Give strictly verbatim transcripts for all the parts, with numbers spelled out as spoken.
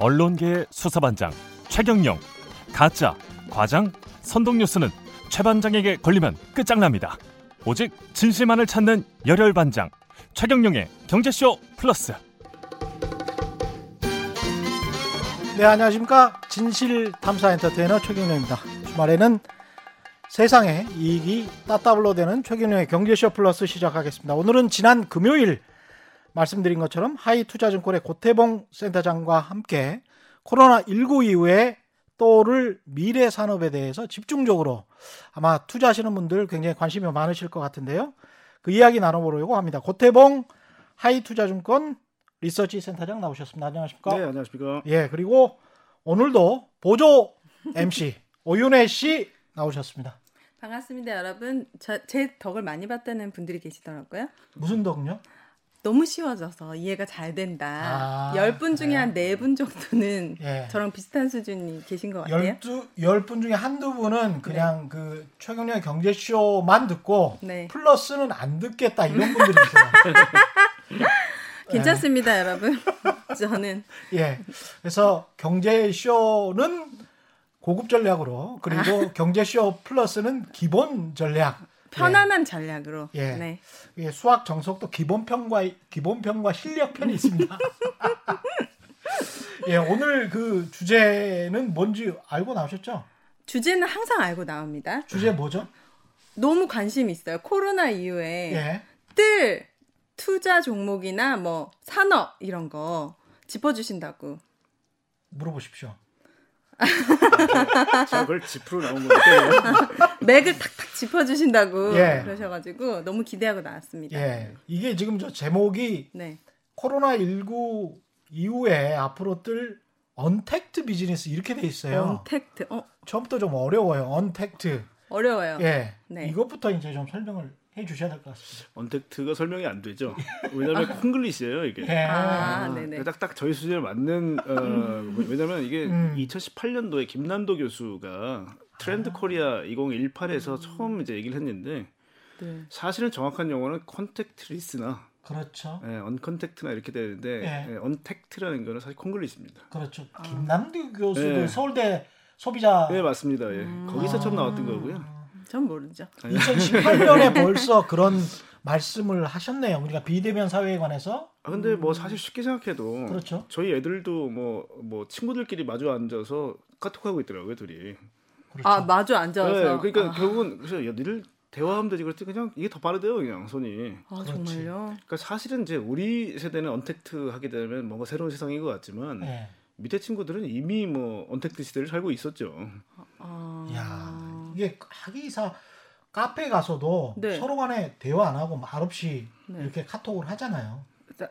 언론계의 수사반장 최경영, 가짜, 과장, 선동뉴스는 최반장에게 걸리면 끝장납니다. 오직 진실만을 찾는 열혈반장 최경영의 경제쇼 플러스. 네, 안녕하십니까. 진실탐사엔터테이너 최경영입니다. 주말에는 세상에 이익이 따따블로 되는 최경영의 경제쇼 플러스 시작하겠습니다. 오늘은 지난 금요일 말씀드린 것처럼 하이투자증권의 고태봉 센터장과 함께 코로나십구 이후에 떠오를 미래 산업에 대해서 집중적으로 아마 투자하시는 분들 굉장히 관심이 많으실 것 같은데요. 그 이야기 나눠보려고 합니다. 고태봉 하이투자증권 리서치 센터장 나오셨습니다. 안녕하십니까? 네, 안녕하십니까? 예, 그리고 오늘도 보조 엠씨 오윤혜 씨 나오셨습니다. 반갑습니다, 여러분. 저, 제 덕을 많이 봤다는 분들이 계시더라고요. 무슨 덕요? 너무 쉬워져서 이해가 잘 된다. 아, 열 분 중에 네. 한 네 분 정도는 예. 저랑 비슷한 수준이 계신 것 같아요. 열 분 중에 한두 분은 그냥 네. 그 최경영의 경제쇼만 듣고 네. 플러스는 안 듣겠다 이런 분들이 있어요. 괜찮습니다, 네. 여러분. 저는. 예. 그래서 경제쇼는 고급 전략으로, 그리고 아. 경제쇼 플러스는 기본 전략. 편안한 예. 전략으로. 예. 네. 예, 수학 정석도 기본편과 기본편과 실력편이 있습니다. 예, 오늘 그 주제는 뭔지 알고 나오셨죠? 주제는 항상 알고 나옵니다. 주제 뭐죠? 너무 관심이 있어요. 코로나 이후에 예. 뜰 투자 종목이나 뭐 산업 이런 거 짚어주신다고. 물어보십시오. 저걸 짚으로 나온 건데 맥을 탁탁 짚어주신다고 예. 그러셔가지고 너무 기대하고 나왔습니다. 예. 이게 지금 저 제목이 네. 코로나십구 이후에 앞으로 뜰 언택트 비즈니스 이렇게 돼 있어요. 언택트. 어. 처음부터 좀 어려워요. 언택트. 어려워요. 예. 네. 이것부터 이제 좀 설명을 해주셔야 될 것 같습니다. 언택트가 설명이 안 되죠. 왜냐하면 콩글리시예요 이게. 예. 아, 아, 딱딱 저희 수준에 맞는. 어, 왜냐하면 이게 음. 이천십팔 년도에 김난도 교수가 트렌드 코리아 이천십팔에서 음. 처음 이제 얘기를 했는데 네. 사실은 정확한 용어는 컨택트리스나 그렇죠. 예, 언컨택트나 이렇게 되는데 예. 예, 언택트라는 거는 사실 콩글리시입니다. 그렇죠. 아. 김남도 교수도 예. 서울대 소비자. 네, 맞습니다. 예. 음. 거기서 처음 나왔던 거고요. 전 모르죠. 이천십팔 년에 벌써 그런 말씀을 하셨네요. 우리가 비대면 사회에 관해서. 아 근데 뭐 사실 쉽게 생각해도 그렇죠. 저희 애들도 뭐, 뭐 친구들끼리 마주 앉아서 카톡하고 있더라고요, 둘이. 그렇죠. 아 마주 앉아서. 네, 그러니까 아. 결국은 그래서 야, 너희들 대화하면 되지 그렇지 그냥 이게 더 빠르대요, 그냥 손이. 아 정말요? 그러니까 사실은 이제 우리 세대는 언택트 하게 되면 뭔가 새로운 세상인 것 같지만 네. 밑에 친구들은 이미 뭐 언택트 시대를 살고 있었죠. 아. 야. 이게 하기사 카페 가서도 네. 서로 간에 대화 안 하고 말없이 네. 이렇게 카톡을 하잖아요.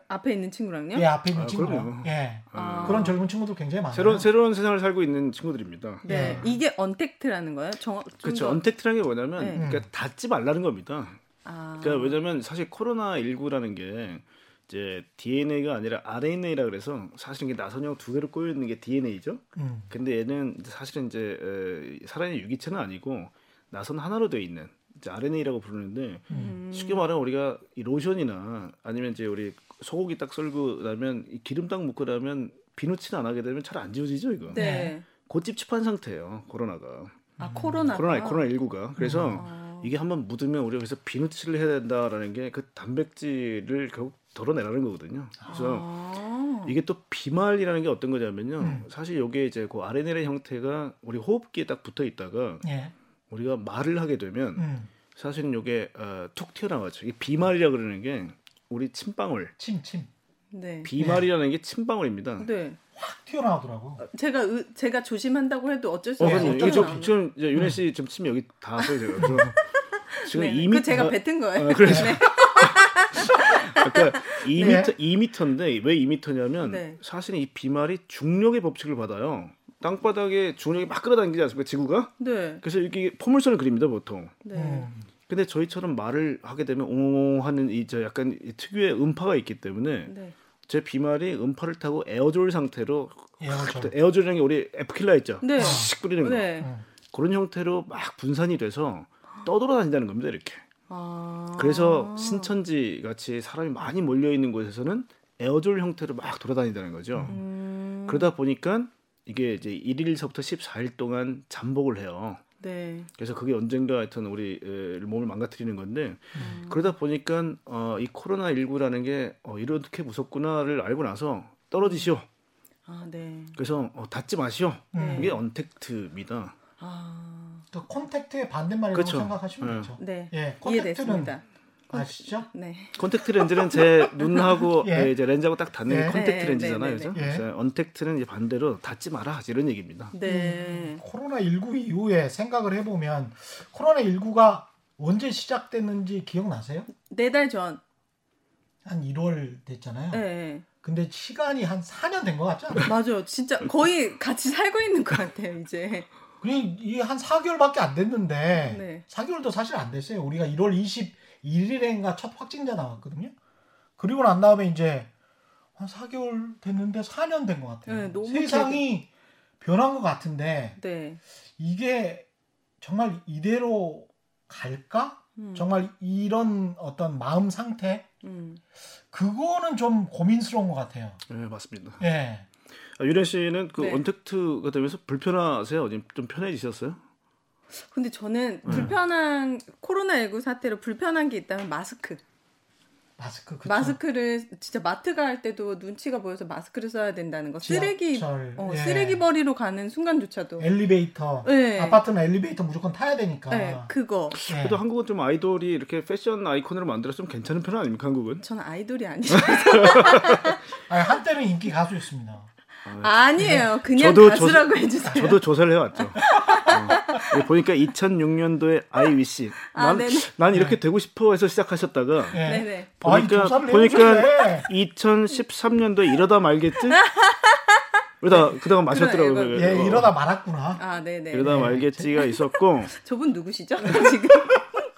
앞에 있는 친구랑요? 예, 앞에 있는 아, 친구랑. 예. 아. 그런 젊은 친구들 굉장히 많아요. 새로운 새로운 세상을 살고 있는 친구들입니다. 네. 네. 이게 언택트라는 거예요? 정확 그렇죠. 더... 언택트라는 게 뭐냐면 네. 그러니까 닿지 말라는 겁니다. 아. 그러니까 왜냐면 사실 코로나십구라는 게 이제 디엔에이가 아니라 알엔에이라 그래서 사실은 이게 나선형 두 개로 꼬여 있는 게 디엔에이죠. 음. 근데 얘는 사실은 이제 살아있는 유기체는 아니고 나선 하나로 되어 있는 이제 알엔에이라고 부르는데 음. 쉽게 말하면 우리가 이 로션이나 아니면 이제 우리 소고기 딱 썰고 나면 이 기름 딱 묻고 나면 비누칠을 안 하게 되면 잘 안 지워지죠 이거. 네. 곧 찝찝한 상태예요 코로나가. 아 코로나. 코로나 코로나십구가 그래서 아. 이게 한번 묻으면 우리가 그래서 비누칠을 해야 된다라는 게 그 단백질을 결국 덜어내라는 거거든요. 그래서 아~ 이게 또 비말이라는 게 어떤 거냐면요. 음. 사실 이게 이제 그 알엔에이 형태가 우리 호흡기에 딱 붙어 있다가 예. 우리가 말을 하게 되면 음. 사실은 이게 어, 툭 튀어나와죠. 이게 비말이라 그러는 게 우리 침방울. 침침. 네. 비말이라는 게 침방울입니다. 네. 확 튀어나오더라고. 제가 으, 제가 조심한다고 해도 어쩔 수 없어요. 어, 저 지금 윤혜 씨 지금 침이 여기 닿았어요 제가. 지금 네. 이 미터. 그 제가 뱉은 거예요. 어, 그래서. 네. 그러니까 이 미터, 이 미터인데 왜 이 미터냐면 네. 사실은 이 비말이 중력의 법칙을 받아요. 땅바닥에 중력이 막 끌어당기지 않습니까? 지구가? 네. 그래서 이렇게 포물선을 그립니다 보통. 네. 음. 근데 저희처럼 말을 하게 되면 옹 하는 이 저 약간 이 특유의 음파가 있기 때문에 네. 제 비말이 음파를 타고 에어졸 상태로 에어졸. 에어졸이라는 게 우리 에프킬라 있죠? 네. 씩 뿌리는 거. 네. 그런 형태로 막 분산이 돼서 떠돌아다닌다는 겁니다 이렇게. 아... 그래서 신천지 같이 사람이 많이 몰려 있는 곳에서는 에어졸 형태로 막 돌아다닌다는 거죠. 음... 그러다 보니까 이게 이제 일 일서부터 십사 일 동안 잠복을 해요. 네. 그래서 그게 언젠가 하여튼 우리 에, 몸을 망가뜨리는 건데 음. 그러다 보니까 어, 이 코로나십구라는 게 어, 이렇게 무섭구나를 알고 나서 떨어지시오. 아, 네. 그래서 어, 닫지 마시오. 네. 이게 언택트입니다. 아. 그 콘택트의 반대말이라고 그렇죠. 생각하시면 네. 되죠. 네. 예, 이해됐습니다. 아시죠? 네. 콘택트 렌즈는 제 눈하고 예. 이제 렌즈하고 딱 닿는 예. 게 콘택트 네. 렌즈잖아요, 그죠? 네. 네. 네. 언택트는 이제 반대로 닿지 마라 이런 얘기입니다. 네. 음, 코로나십구 이후에 생각을 해보면 코로나십구가 언제 시작됐는지 기억나세요? 네 달 전. 한 일월 됐잖아요. 네. 근데 시간이 한 사 년 된 것 같지 않아요? 맞아요, 진짜 거의 같이 살고 있는 것 같아요, 이제. 이게 한 사 개월밖에 안 됐는데 네. 사 개월도 사실 안 됐어요. 우리가 일월 이십일일인가 첫 확진자 나왔거든요. 그리고 난 다음에 이제 한 사 개월 됐는데 사 년 된 것 같아요. 네, 세상이 개... 변한 것 같은데 네. 이게 정말 이대로 갈까? 음. 정말 이런 어떤 마음 상태 음. 그거는 좀 고민스러운 것 같아요. 네, 맞습니다. 네. 유래 씨는 그 네. 언택트가 되면서 불편하세요? 좀 편해지셨어요? 근데 저는 네. 불편한 코로나십구 사태로 불편한 게 있다면 마스크. 마스크. 그쵸? 마스크를 진짜 마트 갈 때도 눈치가 보여서 마스크를 써야 된다는 거. 쓰레기 어, 예. 쓰레기 버리로 가는 순간조차도. 엘리베이터. 네. 아파트는 엘리베이터 무조건 타야 되니까. 네, 그거. 네. 그래도 한국은 좀 아이돌이 이렇게 패션 아이콘으로 만들어서 좀 괜찮은 편 아닙니까 한국은? 저는 아이돌이 아니죠. 아니, 한때는 인기 가수였습니다. 아니에요. 그냥 가수라고 조, 해주세요. 저도 조사를 해왔죠. 어, 보니까 이천육년도에 아이위시 난, 아, 난 이렇게 네. 되고 싶어 해서 시작하셨다가 네. 보니까, 아니, 보니까 이천십삼년도에 이러다 말겠지? 그러다 네. 그동안 마셨더라고요. 그래, 예, 이러다 말았구나. 아, 네네. 이러다 네. 말겠지가 있었고 저분 누구시죠? 지금?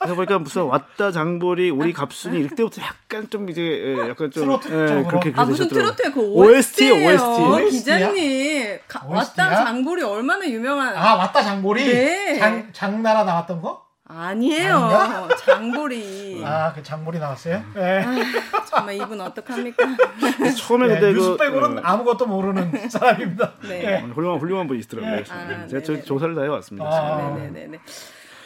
그래서 보니까 무슨 왔다 장보리 우리 갑순이 이럴 때부터 약간 좀 이제 약간 좀 트로트 예, 그렇게 아 무슨 트로트에 그 오에스티예요. 오에스티 기자님 가, 왔다 장보리 얼마나 유명한 아 왔다 장보리 네. 장 장나라 나왔던 거 아니에요. 아니야? 장보리 아 그 장보리 나왔어요? 네. 아, 정말 이분 어떡합니까? 처음에 네, 그때 뉴스 빼고는 그, 아무것도 모르는 사람입니다. 네. 네. 훌륭한 훌륭한 분이시더라고요. 네. 아, 제가 저, 조사를 다 해왔습니다. 아, 네네네.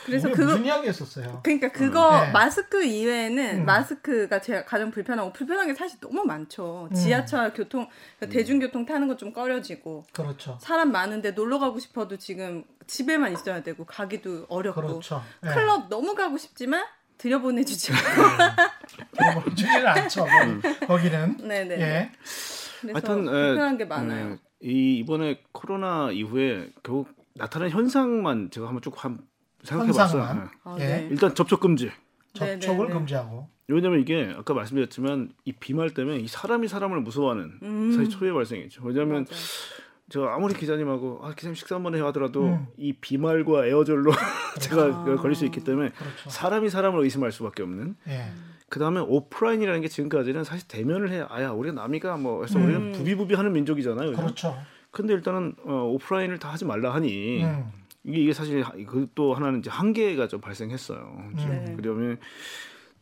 그래서 그거 무슨 이야기했었어요. 그러니까 그거 네. 마스크 이외에는 음. 마스크가 제가 가장 불편하고 불편한 게 사실 너무 많죠. 음. 지하철 교통 그러니까 음. 대중교통 타는 거 좀 꺼려지고. 그렇죠. 사람 많은데 놀러 가고 싶어도 지금 집에만 있어야 되고 가기도 어렵고. 그렇죠. 네. 클럽 너무 가고 싶지만 들여보내주지 들여보내주지는 않죠. 거기는. 네네. 예. 그래서 하여튼, 불편한 에, 게 많아요. 음, 이 이번에 코로나 이후에 결국 나타난 현상만 제가 한번 쭉 한. 생각해봤어요. 아, 네. 일단 접촉 금지. 접촉을 네네네. 금지하고. 왜냐면 이게 아까 말씀드렸지만 이 비말 때문에 이 사람이 사람을 무서워하는 음. 사실 초유의 발생이죠. 왜냐면 맞아. 저 아무리 기자님하고 아, 기자님 식사 한번 해 하더라도 음. 이 비말과 에어졸로 제가 아. 걸릴 수 있기 때문에 그렇죠. 사람이 사람을 의심할 수밖에 없는. 예. 그 다음에 오프라인이라는 게 지금까지는 사실 대면을 해 아야 우리가 남이가 뭐 해서 음. 우리는 부비부비하는 민족이잖아요. 그냥. 그렇죠. 근데 일단은 어, 오프라인을 다 하지 말라 하니. 음. 이게 사실 또 하나는 이제 한계가 좀 발생했어요. 네. 그러면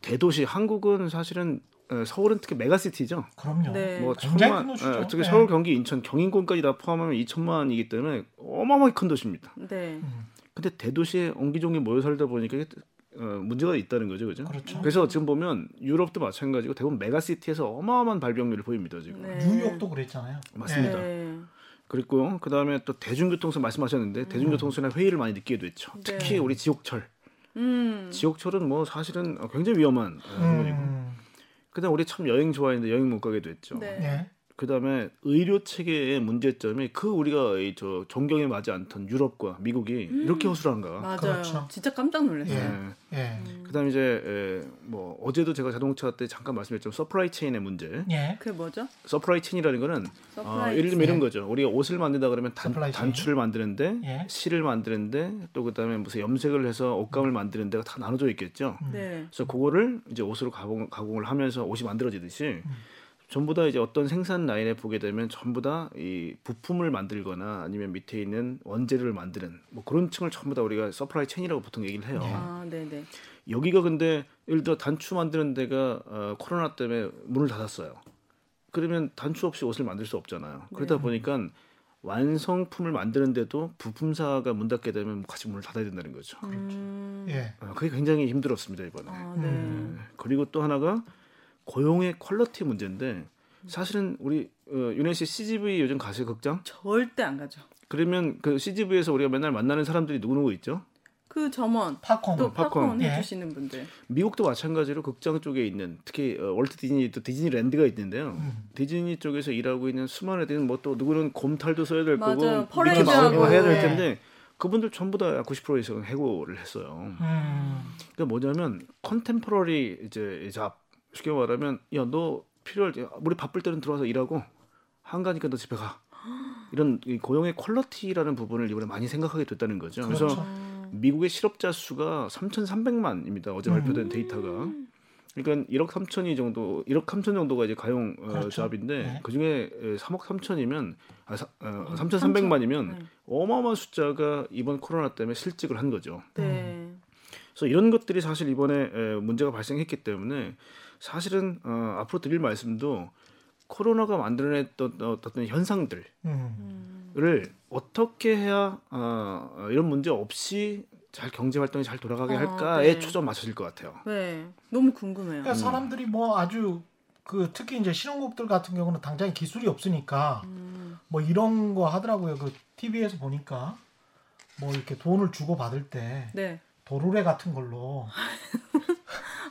대도시 한국은 사실은 서울은 특히 메가시티죠. 그럼요. 네. 뭐 천만, 예, 특히 네. 서울, 경기, 인천, 경인권까지 다 포함하면 이천만이기 때문에 어마어마하게 큰 도시입니다. 네. 음. 근데 대도시에 옹기종기 모여 살다 보니까 이게 어, 문제가 있다는 거죠, 그죠? 그렇죠. 그래서 지금 보면 유럽도 마찬가지고 대부분 메가시티에서 어마어마한 발병률을 보입니다 지금. 네. 뉴욕도 그랬잖아요. 맞습니다. 네. 그리고 그 다음에 또 대중교통선 말씀하셨는데 대중교통선의 회의를 많이 느끼게 됐죠. 특히 네. 우리 지옥철. 음. 지옥철은 뭐 사실은 굉장히 위험한 부분이고. 음. 그다음 우리 참 여행 좋아했는데 여행 못 가게 됐죠. 네. 네. 그 다음에 의료 체계의 문제점이 그 우리가 이 저 존경에 맞지 않던 유럽과 미국이 음. 이렇게 허술한가. 맞아요. 그렇죠. 진짜 깜짝 놀랐어요. 예. 예. 음. 그다음 이제 에, 뭐 어제도 제가 자동차 때 잠깐 말씀드렸지만 서플라이 체인의 문제. 예. 그게 뭐죠? 서플라이 체인이라는 거는 서플라이 어, 예를 들면 이런 거죠. 우리가 옷을 만든다 그러면 단, 단추를 만드는데, 예. 실을 만드는데, 또 그다음에 무슨 염색을 해서 옷감을 음. 만드는 데가 다 나눠져 있겠죠. 음. 네. 그래서 그거를 이제 옷으로 가공, 가공을 하면서 옷이 만들어지듯이. 음. 전부 다 이제 어떤 생산 라인에 보게 되면 전부 다 이 부품을 만들거나 아니면 밑에 있는 원재료를 만드는 뭐 그런 층을 전부 다 우리가 서플라이 체인이라고 보통 얘기를 해요. 아, 네네. 여기가 근데 예를 들어 단추 만드는 데가 어, 코로나 때문에 문을 닫았어요. 그러면 단추 없이 옷을 만들 수 없잖아요. 그러다 네. 보니까 완성품을 만드는데도 부품사가 문 닫게 되면 같이 문을 닫아야 된다는 거죠. 그렇죠. 음. 예. 아, 그게 굉장히 힘들었습니다 이번에. 아, 네. 음. 그리고 또 하나가 고용의 퀄리티 문제인데 사실은 우리 어, 윤혜 씨 씨지브이 요즘 가세요 극장? 절대 안 가죠. 그러면 그 씨지브이에서 우리가 맨날 만나는 사람들이 누구 누구 있죠? 그 점원, 팝콘, 또 팝콘, 팝콘 해주시는 예. 분들. 미국도 마찬가지로 극장 쪽에 있는 특히 어, 월트 디즈니 또 디즈니랜드가 있는데요. 음. 디즈니 쪽에서 일하고 있는 수많은 애들은 뭐 또 누구는 곰탈도 써야 될 맞아요. 거고 퍼레이드하고 해야 될 텐데 예. 그분들 전부 다 구십 퍼센트 이상 해고를 했어요. 음. 그러니까 뭐냐면 컨템포러리 이제 잡 쉽게 말하면 야 너 필요할 때 우리 바쁠 때는 들어와서 일하고 한가니까 너 집에 가. 이런 고용의 퀄리티라는 부분을 이번에 많이 생각하게 됐다는 거죠. 그렇죠. 그래서 미국의 실업자 수가 삼천삼백만입니다. 어제 발표된 음. 데이터가. 그러니까 일억 삼천이 정도, 일억 삼천 정도가 이제 가용 그렇죠. 어, 잡인데 네. 그중에 삼억 삼천이면 아, 사, 어, 삼천삼백만이면 네. 어마어마한 숫자가 이번 코로나 때문에 실직을 한 거죠. 네. 그래서 이런 것들이 사실 이번에 에, 문제가 발생했기 때문에 사실은 어, 앞으로 드릴 말씀도 코로나가 만들어냈던 어떤 현상들을 음. 어떻게 해야 어, 이런 문제 없이 잘 경제 활동이 잘 돌아가게 아, 할까에 네. 초점 맞춰질 것 같아요. 네, 너무 궁금해요. 그러니까 사람들이 뭐 아주 그 특히 이제 신혼국들 같은 경우는 당장 기술이 없으니까 음. 뭐 이런 거 하더라고요. 그 티비에서 보니까 뭐 이렇게 돈을 주고 받을 때 네. 도루래 같은 걸로.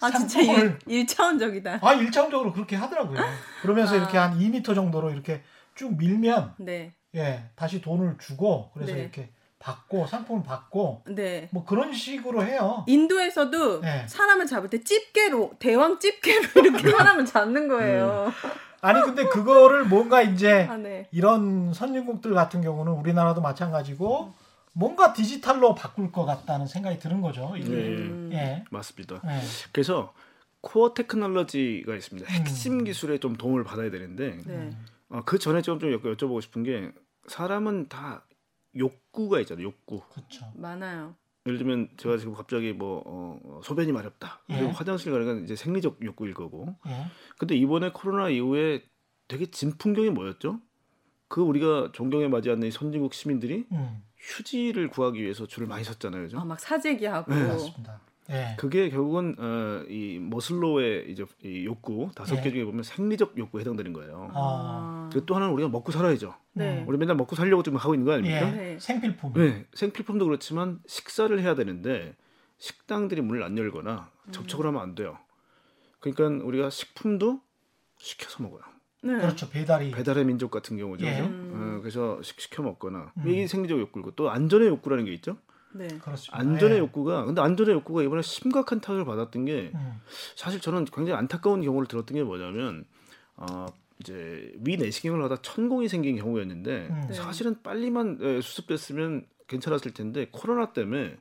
아 진짜 일, 일차원적이다. 아 일차원적으로 그렇게 하더라고요. 그러면서 아. 이렇게 한 이 미터 정도로 이렇게 쭉 밀면 네. 예 다시 돈을 주고 그래서 네. 이렇게 받고 상품을 받고 네. 뭐 그런 식으로 해요. 인도에서도 네. 사람을 잡을 때 집게로 대왕 집게로 이렇게 사람을 잡는 거예요. 네. 아니 근데 그거를 뭔가 이제 아, 네. 이런 선진국들 같은 경우는 우리나라도 마찬가지고. 뭔가 디지털로 바꿀 것 같다는 생각이 드는 거죠. 이게. 네, 예. 맞습니다. 예. 그래서 코어 테크놀로지가 있습니다. 핵심 음. 기술에 좀 도움을 받아야 되는데 네. 어, 그 전에 좀, 좀 여쭤보고 싶은 게 사람은 다 욕구가 있잖아요. 욕구. 그렇죠. 많아요. 예를 들면 제가 지금 갑자기 뭐 어, 소변이 마렵다. 그리고 예. 화장실 가는 건 이제 생리적 욕구일 거고. 예. 근데 이번에 코로나 이후에 되게 진풍경이 뭐였죠? 그 우리가 존경에 맞지 않는 이 선진국 시민들이 음. 휴지를 구하기 위해서 줄을 많이 섰잖아요. 그죠? 아, 막 사재기하고. 네, 맞습니다. 네. 그게 결국은 어, 이 머슬로의 이제 이 욕구 다섯 네. 개 중에 보면 생리적 욕구에 해당되는 거예요. 아. 그리고 또 하나는 우리가 먹고 살아야죠. 네. 우리 맨날 먹고 살려고 지금 하고 있는 거 아닙니까? 네. 생필품. 네, 생필품도 그렇지만 식사를 해야 되는데 식당들이 문을 안 열거나 접촉을 하면 안 돼요. 그러니까 우리가 식품도 시켜서 먹어요. 네. 그렇죠. 배달이 배달의 민족 같은 경우죠. 예. 음. 어, 그래서 시, 시켜 먹거나 음. 이게 생리적 욕구고 또 안전의 욕구라는 게 있죠. 네, 그렇습니다. 안전의 예. 욕구가 근데 안전의 욕구가 이번에 심각한 타격을 받았던 게 음. 사실 저는 굉장히 안타까운 경우를 들었던 게 뭐냐면 어, 이제 위 내시경을 하다 천공이 생긴 경우였는데 음. 사실은 빨리만 에, 수습됐으면 괜찮았을 텐데 코로나 때문에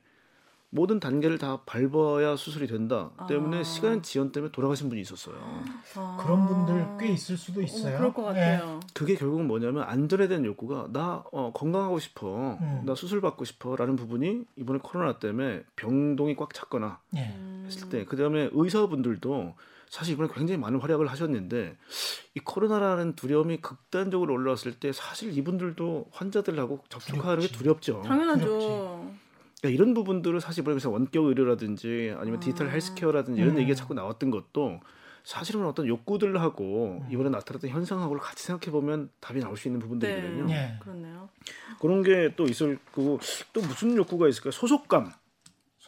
모든 단계를 다 밟아야 수술이 된다 때문에 아. 시간 지연 때문에 돌아가신 분이 있었어요. 아. 그런 분들 꽤 있을 수도 있어요. 오, 그럴 것 같아요. 네. 그게 결국은 뭐냐면 안전에 대한 욕구가 나 어, 건강하고 싶어, 음. 나 수술 받고 싶어라는 부분이 이번에 코로나 때문에 병동이 꽉 찼거나 예. 했을 때 그다음에 의사분들도 사실 이번에 굉장히 많은 활약을 하셨는데 이 코로나라는 두려움이 극단적으로 올라왔을 때 사실 이분들도 환자들하고 접촉하는 게 두렵죠. 당연하죠. 두렵지. 이런 부분들을 사실 그래서 원격 의료라든지 아니면 디지털 아. 헬스케어라든지 이런 음. 얘기가 자꾸 나왔던 것도 사실은 어떤 욕구들하고 이번에 나타났던 현상하고를 같이 생각해 보면 답이 나올 수 있는 부분들이거든요. 네. 네. 그렇네요. 그런 게 또 있을 거고 또 무슨 욕구가 있을까? 소속감.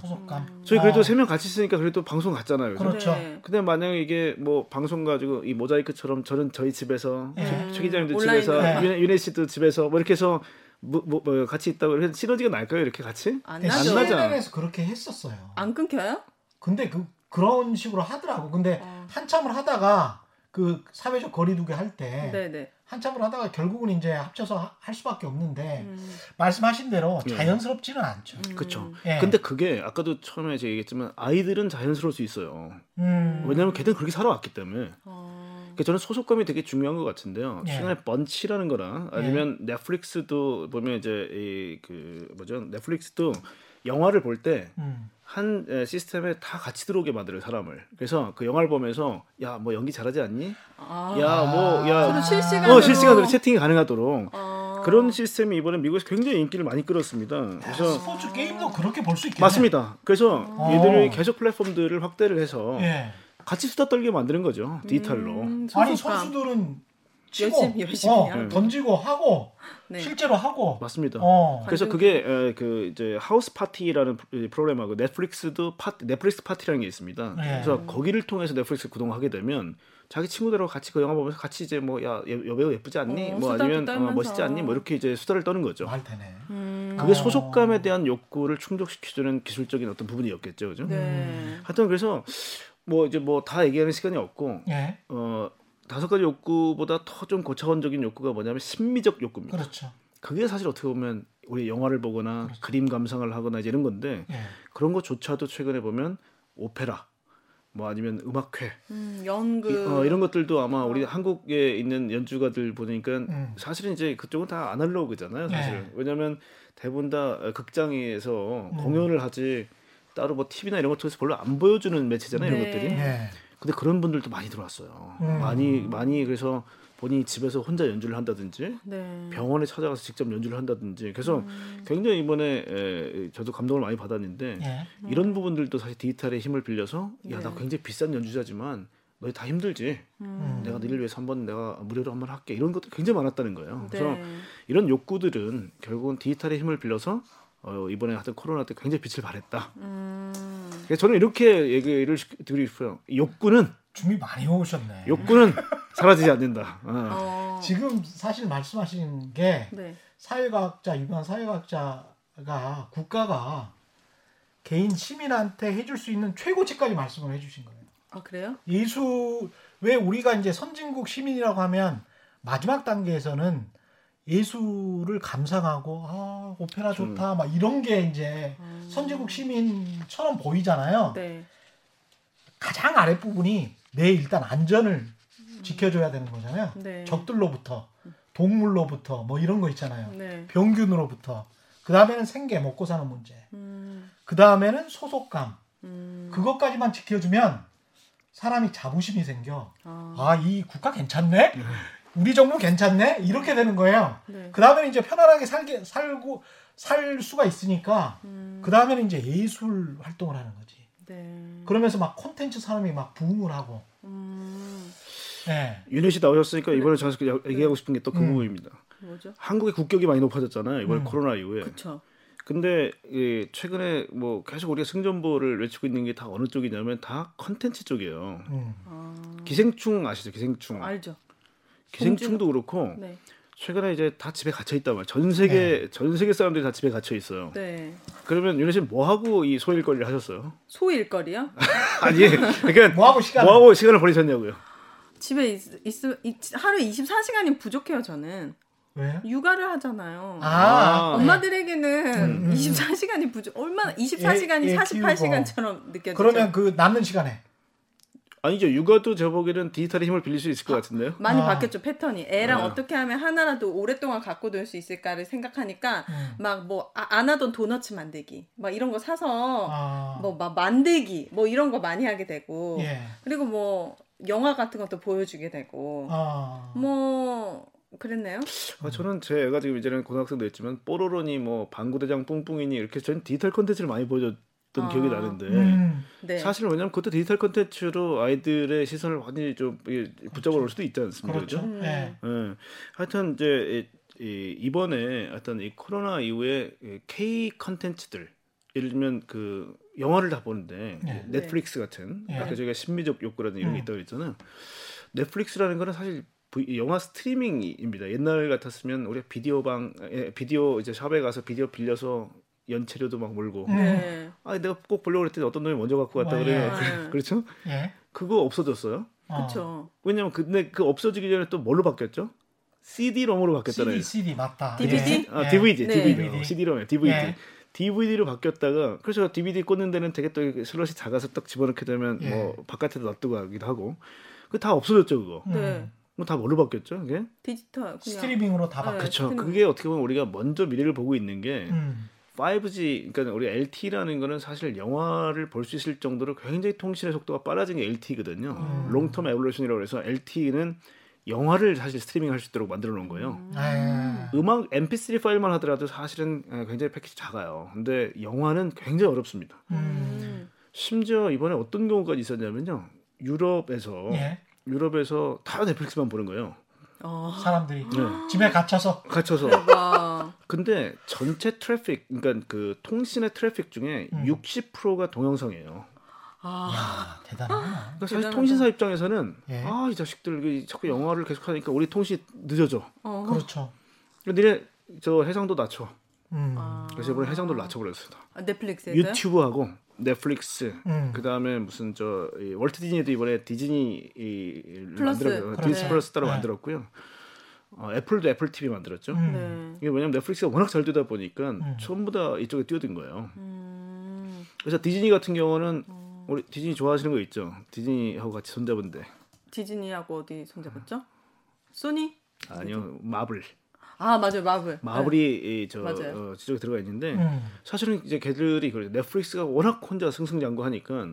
소속감. 음. 저희 그래도 세 명 아. 같이 있으니까 그래도 방송 갔잖아요. 그렇죠. 네. 근데 만약에 이게 뭐 방송 가지고 이 모자이크처럼 저는 저희 집에서 네. 최 기자님도 집에서 네. 윤혜 씨도 집에서 뭐 이렇게 해서. 뭐, 뭐, 뭐 같이 있다고 해서 시너지가 날까요? 이렇게 같이? 안 나죠. 텔레비전에서 그렇게 했었어요. 안 끊겨요? 근데 그 그런 식으로 하더라고. 근데 어. 한참을 하다가 그 사회적 거리두기 할 때 한참을 하다가 결국은 이제 합쳐서 할 수밖에 없는데 음. 말씀하신 대로 자연스럽지는 않죠. 음. 그렇죠. 예. 근데 그게 아까도 처음에 제가 얘기했지만 아이들은 자연스러울 수 있어요. 음. 왜냐하면 걔들은 그렇게 살아왔기 때문에. 어. 그 저는 소속감이 되게 중요한 것 같은데요. 예. 최근에 번치라는 거나 아니면 예. 넷플릭스도 보면 이제 이 그 뭐죠 넷플릭스도 영화를 볼 때 음. 한 시스템에 다 같이 들어오게 만들어요, 사람을. 그래서 그 영화를 보면서 야, 뭐 연기 잘하지 않니? 아~ 야, 뭐 야, 실시간으로. 어, 실시간으로 채팅이 가능하도록. 아~ 그런 시스템이 이번에 미국에서 굉장히 인기를 많이 끌었습니다. 그래서 야, 스포츠 게임도 그렇게 볼 수 있겠네. 맞습니다. 그래서 아~ 얘들이 계속 플랫폼들을 확대를 해서 예. 같이 수다 떨게 만드는 거죠, 디지털로. 음, 아니, 선수들은 치고, 열심히 어, 네. 던지고 하고 네. 실제로 하고. 맞습니다. 어. 그래서 그게 에, 그 이제 하우스 파티라는 프로그램하고 넷플릭스도 파 넷플릭스 파티라는 게 있습니다. 네. 그래서 거기를 통해서 넷플릭스 구독하게 되면 자기 친구들하고 같이 그 영화 보면서 같이 이제 뭐 야 여배우 예쁘지 않니? 어, 뭐 아니면 어, 멋있지 않니? 뭐 이렇게 이제 수다를 떠는 거죠. 말 되네. 음. 그게 소속감에 대한 욕구를 충족시켜주는 기술적인 어떤 부분이었겠죠, 그죠? 네. 하여튼 그래서 뭐 이제 뭐 다 얘기하는 시간이 없고. 네. 어. 다섯 가지 욕구보다 더 좀 고차원적인 욕구가 뭐냐면 심미적 욕구입니다. 그렇죠. 그게 사실 어떻게 보면 우리 영화를 보거나 그렇죠. 그림 감상을 하거나 이제 이런 건데 예. 그런 것조차도 최근에 보면 오페라, 뭐 아니면 음악회, 음, 연극 이, 어, 이런 것들도 아마 우리 한국에 있는 연주가들 보니까 음. 사실은 이제 그쪽은 다 아날로그잖아요, 사실. 예. 왜냐하면 대부분 다 극장에서 음. 공연을 하지 따로 뭐 티비나 이런 것 통해서 별로 안 보여주는 매체잖아요, 네. 이런 것들이. 예. 근데 그런 분들도 많이 들어왔어요. 음. 많이 많이 그래서 본인이 집에서 혼자 연주를 한다든지 네. 병원에 찾아가서 직접 연주를 한다든지 그래서 음. 굉장히 이번에 에, 저도 감동을 많이 받았는데 네. 이런 부분들도 사실 디지털의 힘을 빌려서 야, 나 네. 굉장히 비싼 연주자지만 너희 다 힘들지. 음. 내가 너희를 위해서 한번 내가 무료로 한번 할게. 이런 것도 굉장히 많았다는 거예요. 그래서 네. 이런 욕구들은 결국은 디지털의 힘을 빌려서 어, 이번에 하여튼 코로나 때 굉장히 빛을 발했다. 음. 그래서 저는 이렇게 얘기를 드리고 싶어요. 욕구는 준비 많이 오셨네. 욕구는 사라지지 않는다. 어. 어. 지금 사실 말씀하신 게 네. 사회과학자, 유명한 사회과학자가 국가가 개인 시민한테 해줄 수 있는 최고치까지 말씀을 해주신 거예요. 아 그래요? 예술 왜 우리가 이제 선진국 시민이라고 하면 마지막 단계에서는 예술을 감상하고 아 오페라 좋다 음. 막 이런 게 이제 음. 선진국 시민처럼 보이잖아요. 네. 가장 아랫 부분이 내 일단 안전을 음. 지켜줘야 되는 거잖아요. 네. 적들로부터, 동물로부터 뭐 이런 거 있잖아요. 네. 병균으로부터. 그 다음에는 생계, 먹고 사는 문제. 음. 그 다음에는 소속감. 음. 그것까지만 지켜주면 사람이 자부심이 생겨. 아, 아 이 국가 괜찮네. 음. 우리 정부 괜찮네? 이렇게 되는 거예요. 네. 그 다음에는 이제 편안하게 살게, 살고, 살 수가 있으니까, 음. 그 다음에는 이제 예술 활동을 하는 거지. 네. 그러면서 막 콘텐츠 산업이 막 부흥을 하고. 음. 네. 윤혜 씨 나오셨으니까 네. 이번에 저는 네. 얘기하고 싶은 게 또 그 음. 부분입니다. 뭐죠? 한국의 국격이 많이 높아졌잖아요. 이번에 음. 코로나 이후에. 그쵸. 근데 예, 최근에 뭐 계속 우리가 승전보를 외치고 있는 게 다 어느 쪽이냐면 다 콘텐츠 쪽이에요. 음. 아. 기생충 아시죠? 기생충. 알죠. 기생충도 그렇고 네. 최근에 이제 다 집에 갇혀 있단 말이에요. 전 세계 네. 전 세계 사람들이 다 집에 갇혀 있어요. 네. 그러면 윤혜 씨는 뭐 하고 이 소일거리를 하셨어요? 소일거리요? 아니, 그러니까 뭐 하고 시간 뭐 하고 시간을 보내셨냐고요? 집에 있, 있, 있 하루 이십사 시간이 부족해요, 저는. 왜? 육아를 하잖아요. 아, 엄마들에게는 네. 이십사 시간이 부족. 얼마나 이십사 시간이 예, 예, 사십팔 시간처럼 느껴져요. 그러면 그 남는 시간에 아니죠. 육아도 제보기에는 디지털의 힘을 빌릴 수 있을 것 같은데요. 많이 아. 바뀌었죠. 패턴이. 애랑 아. 어떻게 하면 하나라도 오랫동안 갖고 놀 수 있을까를 생각하니까 음. 막 뭐 안 하던 도너츠 만들기 막 이런 거 사서 아. 뭐 막 만들기 뭐 이런 거 많이 하게 되고 예. 그리고 뭐 영화 같은 것도 보여주게 되고 아. 뭐 그랬네요. 아, 저는 제 애가 지금 이제는 고등학생도 있지만 뽀로로니 뭐 방구대장 뿡뿡이니 이렇게 저는 디지털 콘텐츠를 많이 보여줬 던 아, 기억이 나는데 음, 네. 사실 왜냐면 그것도 디지털 콘텐츠로 아이들의 시선을 많이 좀 붙잡아 올 수도 있지 않습니까? 그렇죠. 그렇죠? 네. 네. 하여튼 이제 이번에 하여튼 이 코로나 이후에 K 콘텐츠들 예를 들면 그 영화를 다 보는데 네. 넷플릭스 같은 네. 아까 저희가 심미적 욕구라든지 이런 게 있다고 했잖아요. 넷플릭스라는 거는 사실 영화 스트리밍입니다. 옛날 같았으면 우리가 비디오방 비디오 이제 샵에 가서 비디오 빌려서 연체료도 막 몰고. 네. 아, 내가 꼭 보려고 그랬더니 어떤 놈이 먼저 갖고 왔다 그래. 예. 그렇죠? 예. 그거 없어졌어요. 그렇죠. 왜냐면 근데 그 없어지기 전에 또 뭘로 바뀌었죠? 씨디롬으로 바뀌었잖아요. CD, CD 맞다. 디비디? 아, 디비디, 네. 디비디. 네. 씨디롬에 디비디. 예. 디비디로 바뀌었다가 그래서 디비디 꽂는 데는 되게 또 슬롯이 작아서 딱 집어넣게 되면 예. 뭐 바깥에도 놔두고 가기도 하고. 그 다 없어졌죠, 그거. 네. 뭐 다 뭘로 바뀌었죠? 이게? 디지털 그냥. 스트리밍으로 다 바뀌었죠. 네, 그게 어떻게 보면 우리가 먼저 미래를 보고 있는 게 음. 파이브지, 그러니까 우리 엘티이라는 거는 사실 영화를 볼 수 있을 정도로 굉장히 통신의 속도가 빨라진 게 엘티이거든요. 음. 롱텀 에볼루션이라고 해서 엘티이는 영화를 사실 스트리밍할 수 있도록 만들어 놓은 거예요. 음. 음악 엠피쓰리 파일만 하더라도 사실은 굉장히 패키지 작아요. 근데 영화는 굉장히 어렵습니다. 음. 심지어 이번에 어떤 경우까지 있었냐면요. 유럽에서 예. 유럽에서 다 넷플릭스만 보는 거예요. 어. 사람들이 네. 집에 갇혀서 갇혀서. 근데 전체 트래픽, 그러니까 그 통신의 트래픽 중에 음. 육십 퍼센트가 동영상이에요. 아, 이야, 대단하구나. 그러니까 사실 대단하다. 통신사 입장에서는 예. 아, 이 자식들 자꾸 영화를 계속하니까 우리 통신 늦어져. 어. 그렇죠. 근데 저 해상도 낮춰. 음. 아. 그래서 이번에 해상도를 낮춰버렸습니다. 아, 넷플릭스에요? 유튜브하고 넷플릭스. 음. 그 다음에 무슨 저 이, 월트 디즈니도 이번에 디즈니 이, 플러스 만들어, 디즈니 플러스 따로 네. 만들었고요. 어, 애플도 애플 티비 만들었죠. 음. 이게 왜냐면 넷플릭스가 워낙 잘 되다 보니까 음. 전부 다 이쪽에 뛰어든 거예요. 음. 그래서 디즈니 같은 경우는 음. 우리 디즈니 좋아하시는 거 있죠? 디즈니하고 같이 손잡은데. 디즈니하고 어디 손잡았죠? 소니? 아니요, 마블. 아 맞아요, 마블. 마블이 네. 저 어, 지적에 들어가 있는데 음. 사실은 이제 걔들이 그래 넷플릭스가 워낙 혼자 승승장구하니까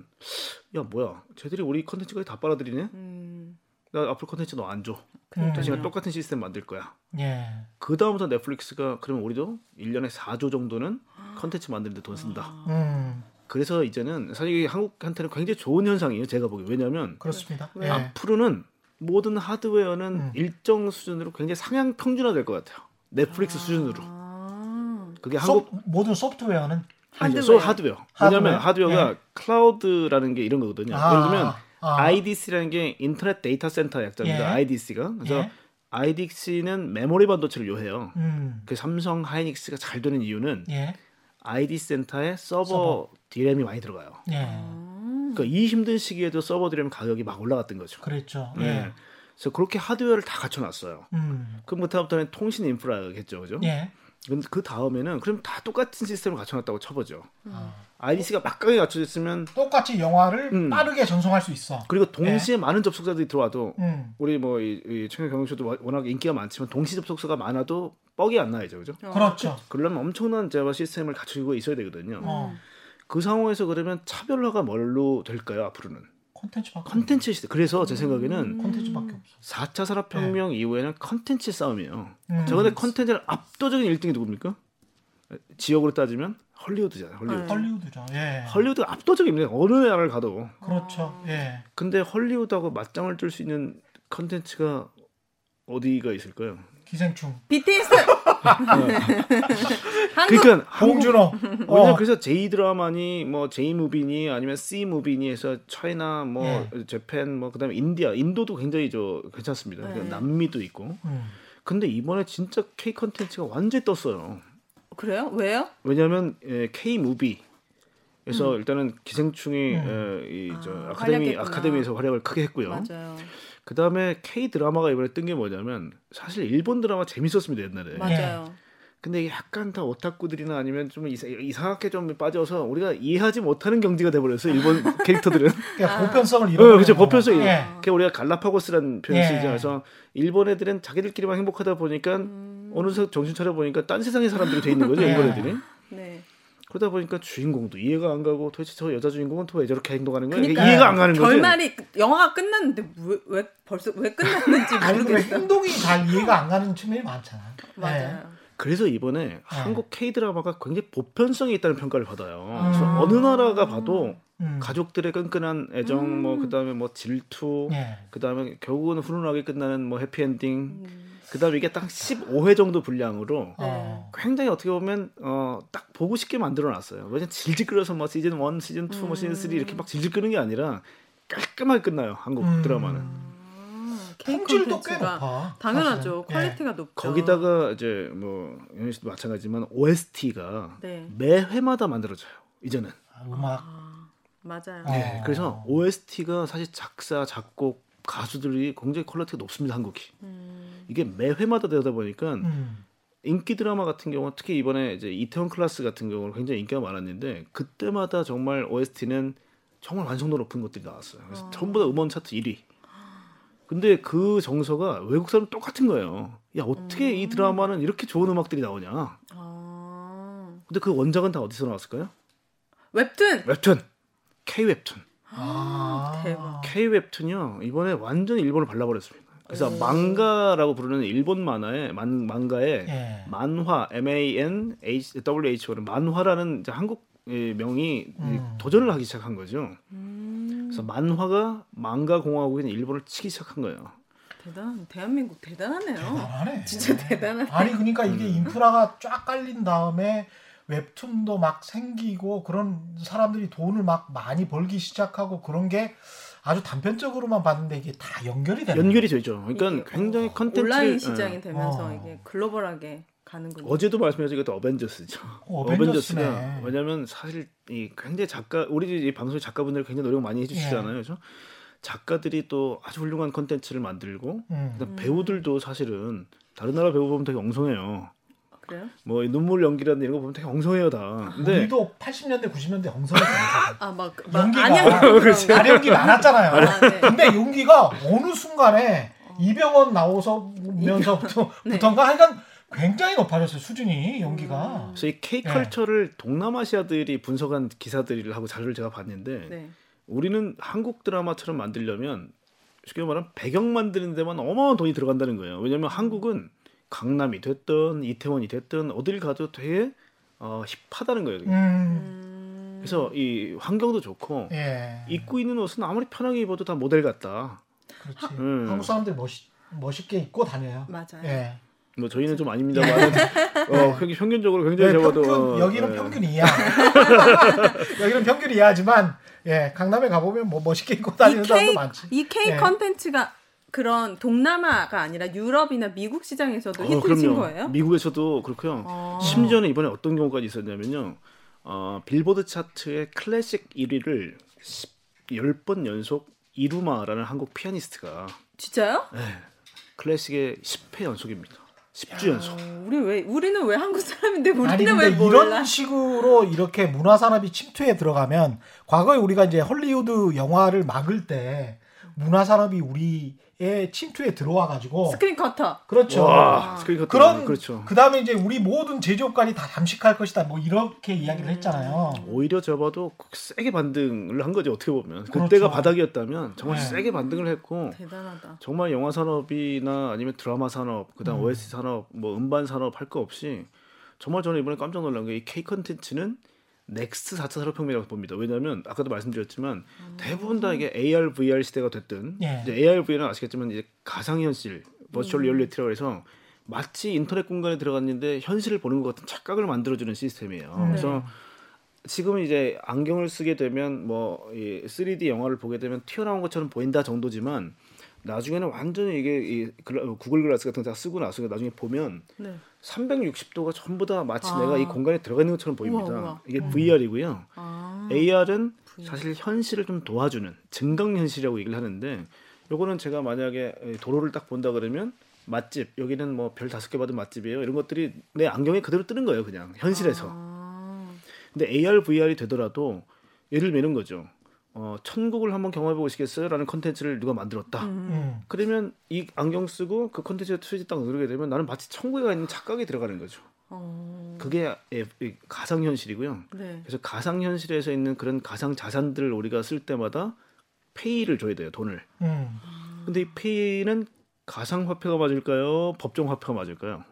야 뭐야, 쟤들이 우리 컨텐츠까지 다 빨아들이네. 음. 나 앞으로 컨텐츠 너 안 줘. 음. 대신 똑같은 시스템 만들 거야. 예. 그 다음부터 넷플릭스가 그러면 우리도 일 년에 사조 정도는 컨텐츠 만드는데 돈 쓴다. 음. 그래서 이제는 사실 한국한테는 굉장히 좋은 현상이에요. 제가 보기에. 왜냐하면 그렇습니다. 네. 앞으로는 모든 하드웨어는 음. 일정 수준으로 굉장히 상향 평준화될 것 같아요. 넷플릭스 아~ 수준으로. 그게 한국 소프, 모든 소프트웨어는 하드웨어. 소, 하드웨어. 하드웨어. 왜냐하면 하드웨어가 예. 클라우드라는 게 이런 거거든요. 아~ 예를 들면 아~ 아이디씨라는 게 인터넷 데이터 센터 약자입니다. 예. 아이디씨가. 그래서 예. 아이디씨는 메모리 반도체를 요해요. 음. 그 삼성 하이닉스가 잘 되는 이유는 예. 아이디 센터에 서버, 서버 디램이 많이 들어가요. 예. 그러니까 이 힘든 시기에도 서버 디램 가격이 막 올라갔던 거죠. 그랬죠. 네. 예. 그래서 그렇게 하드웨어를 다 갖춰놨어요. 음. 그럼 그다음부터는 통신 인프라겠죠, 그죠? 예. 근데 그 다음에는 그럼 다 똑같은 시스템을 갖춰놨다고 쳐보죠. 음. 아이디씨가 막강하게 갖춰졌으면 똑같이 영화를 음. 빠르게 전송할 수 있어. 그리고 동시에 예. 많은 접속자들이 들어와도 음. 우리 뭐 이, 이 청년 경영쇼도 워낙 인기가 많지만 동시 접속자가 많아도 뻑이 안 나야죠, 그죠? 어. 그렇죠. 그러면 엄청난 제바 시스템을 갖추고 있어야 되거든요. 어. 그 상황에서 그러면 차별화가 뭘로 될까요? 앞으로는 콘텐츠밖에. 콘텐츠 시대. 그래서 제 생각에는 콘텐츠밖에 없어. 사 차 산업혁명 네. 이후에는 콘텐츠 싸움이에요. 음. 저 근데 콘텐츠는 압도적인 일 등이 누굽니까? 지역으로 따지면 헐리우드잖아요. 헐리우드. 네. 헐리우드죠. 예. 헐리우드가 압도적입니다. 어느 나라를 가도. 그렇죠. 예. 근데 헐리우드하고 맞짱을 뜰 수 있는 콘텐츠가 어디가 있을까요? 기생충. 비티에스. 한국. 그러니까 홍준호. 어. 그래서 J 드라마니 뭐 J 무비니 아니면 C 무비니 해서 차이나 뭐 예. 재팬 뭐 그다음에 인디아, 인도도 굉장히 저 괜찮습니다. 예. 그러니까 남미도 있고. 음. 근데 이번에 진짜 K 컨텐츠가 완전히 떴어요. 그래요? 왜요? 왜냐하면 예, K 무비. 그래서 음. 일단은 기생충이 음. 에, 이, 저 아, 아카데미 활약했구나. 아카데미에서 활약을 크게 했고요. 맞아요. 그 다음에 K 드라마가 이번에 뜬 게 뭐냐면 사실 일본 드라마 재밌었습니다 옛날에. 맞아요. 근데 약간 다 오타쿠들이나 아니면 좀 이사, 이상하게 좀 빠져서 우리가 이해하지 못하는 경지가 돼버렸어요 일본 캐릭터들은. 그러니까 아. 보편성을 잃어. 어, 그렇죠. 보편성이. 예. 그 우리가 갈라파고스라는 표현 쓰지 않아서 예. 일본 애들은 자기들끼리만 행복하다 보니까 음. 어느새 정신 차려 보니까 딴 세상의 사람들이 돼 있는 거죠 일본 애들이. 네. 그러다 보니까 주인공도 이해가 안 가고 도대체 저 여자 주인공은 또 왜 저렇게 행동하는 거야? 그러니까 이해가 안 가는 거지. 결말이 영화가 끝났는데 왜, 왜 벌써 왜 끝났는지 모르겠어. 행동이 잘 이해가 안 가는 측면이 많잖아. 맞아요. 네. 그래서 이번에 네. 한국 K 드라마가 굉장히 보편성이 있다는 평가를 받아요. 음. 그래서 어느 나라가 봐도 음. 가족들의 끈끈한 애정, 음. 뭐 그다음에 뭐 질투, 네. 그다음에 결국은 훈훈하게 끝나는 뭐 해피엔딩. 음. 그다음에 이게 딱 십오 회 정도 분량으로 어. 굉장히 어떻게 보면 어, 딱 보고 싶게 만들어놨어요. 왜냐면 질질 끌어서 뭐 시즌 일, 시즌 이, 음. 뭐 시즌 삼 이렇게 막 질질 끄는 게 아니라 깔끔하게 끝나요. 한국 음. 드라마는. 품질도 꽤 높아. 당연하죠. 사실은. 퀄리티가 예. 높죠. 거기다가 이제 뭐 영현 씨도 마찬가지지만 오에스티가 네. 매 회마다 만들어져요. 이제는. 아, 음악. 아, 맞아요. 네. 어. 그래서 오에스티가 사실 작사, 작곡, 가수들이 굉장히 퀄리티가 높습니다. 한국이. 음. 이게 매 회마다 되다 보니까 음. 인기 드라마 같은 경우는 특히 이번에 이제 이태원 클라스 같은 경우는 굉장히 인기가 많았는데 그때마다 정말 오에스티는 정말 완성도 높은 것들이 나왔어요. 그래서 어. 전부 다 음원 차트 일 위. 근데 그 정서가 외국 사람 똑같은 거예요. 야 어떻게 음. 이 드라마는 이렇게 좋은 음악들이 나오냐. 어. 근데 그 원작은 다 어디서 나왔을까요? 웹툰. 웹툰. K 웹툰. 아, 대박. K 웹툰이요. 이번에 완전히 일본을 발라버렸습니다. 그래서 오. 망가라고 부르는 일본 만화의 만 망가에 예. 만화 엠 에이 엔 더블유 에이치 오는 만화라는 이제 한국 명이 음. 도전을 하기 시작한 거죠. 음. 그래서 만화가 망가 공화국인 일본을 치기 시작한 거예요. 대단, 대한민국 대단하네요. 대단하네. 진짜 대단하네. 아니 그러니까 이게 인프라가 쫙 깔린 다음에 웹툰도 막 생기고 그런 사람들이 돈을 막 많이 벌기 시작하고 그런 게 아주 단편적으로만 봤는데 이게 다 연결이 되는 연결이 되죠. 그러니까 굉장히 컨텐츠 온라인 시장이 예. 되면서 어. 이게 글로벌하게 가는군요. 어제도 말씀하셨죠. 이것도 어벤져스죠. 어, 어벤져스네. 어벤져스가 왜냐하면 사실 이 굉장히 작가 우리 이 방송의 작가분들 굉장히 노력 많이 해주시잖아요. 예. 그렇죠? 작가들이 또 아주 훌륭한 컨텐츠를 만들고 음. 그다음 배우들도 사실은 다른 나라 배우 보면 되게 엉성해요. 그래요? 뭐 눈물 연기라는 이런 거 보면 되게 엉성해요 다. 근데 우리도 팔십 년대 구십 년대 엉성했잖아요. 아, 막, 막 연기가 안 연기 많았잖아요. 아, 네. 근데 연기가 어느 순간에 어. 이병헌 나오면서부터가 네. 하여간 굉장히 높아졌어요 수준이 연기가. 음. 그래서 이 K 컬처를 네. 동남아시아들이 분석한 기사들을 하고 자료를 제가 봤는데. 네. 우리는 한국 드라마처럼 만들려면 쉽게 말하면 배경 만드는 데만 어마어마한 돈이 들어간다는 거예요. 왜냐하면 한국은 강남이 됐든 이태원이 됐든 어딜 가도 되게 어, 힙하다는 거예요. 음. 그래서 이 환경도 좋고 예. 입고 있는 옷은 아무리 편하게 입어도 다 모델 같다. 그렇지. 음. 한국 사람들 멋있, 멋있게 입고 다녀요. 맞아요. 예. 뭐 저희는 좀 아닙니다만 어, 평균적으로 굉장히 적어도 네, 평균, 어, 여기는 네. 평균이야. 여기는 평균이야지만 예, 강남에 가보면 뭐 멋있게 입고 다니는 사람도 많지. 이 K 컨텐츠가 예. 그런 동남아가 아니라 유럽이나 미국 시장에서도 어, 히트를 친 거예요? 미국에서도 그렇고요. 어. 심지어는 이번에 어떤 경우까지 있었냐면요. 어, 빌보드 차트의 클래식 일 위를 십 번 연속 이루마라는 한국 피아니스트가 진짜요? 네. 클래식의 십 회 연속입니다. 십 주 야, 연속. 우리 왜 우리는 왜 한국 사람인데 우리는 왜 몰라? 이런 식으로 이렇게 문화 산업이 침투에 들어가면 과거에 우리가 이제 헐리우드 영화를 막을 때 문화 산업이 우리의 침투에 들어와 가지고 스크린 커터. 그렇죠. 와, 스크린 커터. 그런 그렇죠. 그다음에 이제 우리 모든 제조업까지 다 잠식할 것이다. 뭐 이렇게 이야기를 음. 했잖아요. 오히려 접어도 세게 반등을 한 거죠. 어떻게 보면. 그렇죠. 그때가 바닥이었다면 정말 네. 세게 반등을 했고 대단하다. 정말 영화 산업이나 아니면 드라마 산업, 그다음 음. 오에스 산업, 뭐 음반 산업 할 거 없이 정말 저는 이번에 깜짝 놀란 게 이 K 컨텐츠는 넥스트 사 차 산업혁명이라고 봅니다. 왜냐하면 아까도 말씀드렸지만 음. 대부분 다 이게 에이알, 브이아르 시대가 됐든 예. 이제 에이알, 브이아르은 아시겠지만 이제 가상현실, 버추얼 리얼리티라고 해서 마치 인터넷 공간에 들어갔는데 현실을 보는 것 같은 착각을 만들어주는 시스템이에요. 음. 그래서 지금 이제 안경을 쓰게 되면 뭐 이 쓰리디 영화를 보게 되면 튀어나온 것처럼 보인다 정도지만 나중에는 완전히 이게 이 구글 글라스 같은 거 다 쓰고 나서 나중에 보면 네. 삼백육십 도가 전부 다 마치 아. 내가 이 공간에 들어가 있는 것처럼 보입니다. 우와, 우와. 이게 브이아르이고요. 아. 에이알은 브이아르. 사실 현실을 좀 도와주는 증강현실이라고 얘기를 하는데 요거는 제가 만약에 도로를 딱 본다 그러면 맛집, 여기는 뭐 별 다섯 개 받은 맛집이에요. 이런 것들이 내 안경에 그대로 뜨는 거예요. 그냥 현실에서. 아. 근데 에이알, 브이아르이 되더라도 예를 미는 거죠. 어, 천국을 한번 경험해보고 싶겠어요? 라는 컨텐츠를 누가 만들었다. 음. 그러면 이 안경 쓰고 그 컨텐츠에 스위치 딱 누르게 되면 나는 마치 천국에 가 있는 착각이 들어가는 거죠. 어... 그게 예, 예, 가상현실이고요. 네. 그래서 가상현실에서 있는 그런 가상자산들을 우리가 쓸 때마다 페이를 줘야 돼요. 돈을. 음. 근데 이 페이는 가상화폐가 맞을까요? 법정화폐가 맞을까요?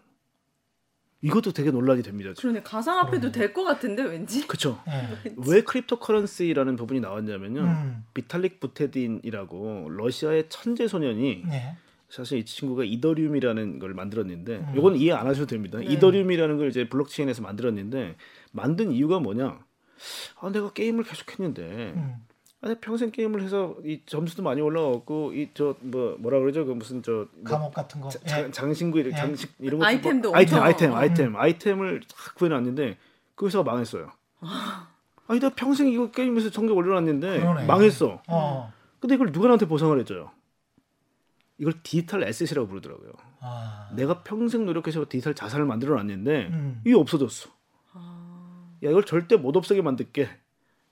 이것도 되게 논란이 됩니다. 그러네. 가상화폐도 될 것 같은데 왠지. 그렇죠. 네. 왜 크립토커런시라는 부분이 나왔냐면요. 음. 비탈릭 부테딘이라고 러시아의 천재 소년이 네. 사실 이 친구가 이더리움이라는 걸 만들었는데 음. 이건 이해 안 하셔도 됩니다. 네. 이더리움이라는 걸 이제 블록체인에서 만들었는데 만든 이유가 뭐냐? 아, 내가 게임을 계속했는데 음. 아, 평생 게임을 해서 이 점수도 많이 올라왔고 이 저 뭐 뭐라 그러죠? 그 무슨 저 뭐 감옥 같은 거 자, 예. 장신구 이런 예. 장식 이런 거 아이템도 뭐, 아이템 아이템 아이템 음. 아이템을 다 구해놨는데 그 회사가 망했어요. 아니 나 평생 이거 게임에서 성적 올려놨는데 그러네. 망했어. 어. 근데 이걸 누가 나한테 보상을 해줘요? 이걸 디지털 에셋이라고 부르더라고요. 아. 내가 평생 노력해서 디지털 자산을 만들어놨는데 음. 이게 없어졌어. 아. 야 이걸 절대 못 없애게 만들게.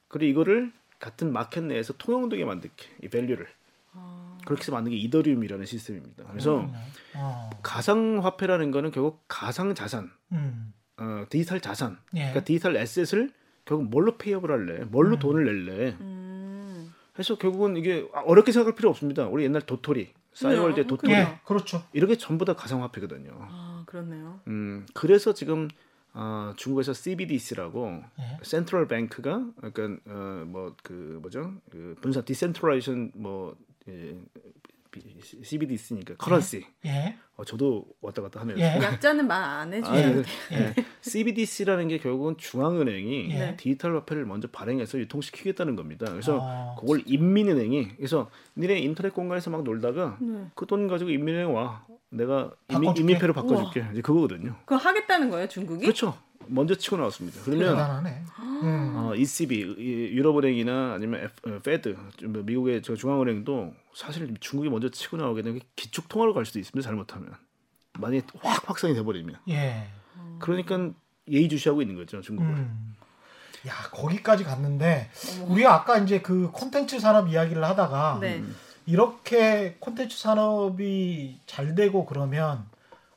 그리고 이거를 같은 마켓 내에서 통용되게 만들게 이 밸류를 아... 그렇게 해서 만든 게 이더리움이라는 시스템입니다. 그래서 아... 가상화폐라는 거는 결국 가상자산 음. 어, 디지털 자산, 예. 그러니까 디지털 에셋을 결국 뭘로 페이업을 할래? 뭘로 음. 돈을 낼래? 음. 그래서 결국은 이게 어렵게 생각할 필요 없습니다. 우리 옛날 도토리, 싸이월드의 네, 도토리, 예, 그렇죠. 이렇게 전부 다 가상화폐거든요. 아, 그렇네요. 음, 그래서 지금 어, 중국에서 씨비디씨라고 예. 센트럴 뱅크가 약간 어, 뭐 그 뭐죠? 그 분산 디센트럴라이션 뭐 예, 씨비디씨니까 커런시. 예. 예. 어, 저도 왔다 갔다 하네요. 예. 약자는 말 안 해줘야 돼. 아, 예. 예. 씨비디씨라는 게 결국은 중앙은행이 예. 디지털 화폐를 먼저 발행해서 유통시키겠다는 겁니다. 그래서 아, 그걸 인민은행이 그래서 니네 인터넷 공간에서 막 놀다가 네. 그 돈 가지고 인민은행 와. 내가 인민, 인민폐로 바꿔줄게. 우와. 이제 그거거든요. 그거 하겠다는 거예요, 중국이? 그렇죠. 먼저 치고 나왔습니다. 그러면 음. 어, 이씨비, 유럽은행이나 아니면 F, 페드, 미국의 저 중앙은행도 사실 중국이 먼저 치고 나오게 되면 기축통화로 갈 수도 있습니다. 잘못하면 만약에 확 확산이 돼버리면 예. 음. 그러니까 예의주시하고 있는 거죠, 중국을. 음. 야, 거기까지 갔는데 어머. 우리가 아까 이제 그 콘텐츠 산업 이야기를 하다가 네. 이렇게 콘텐츠 산업이 잘 되고 그러면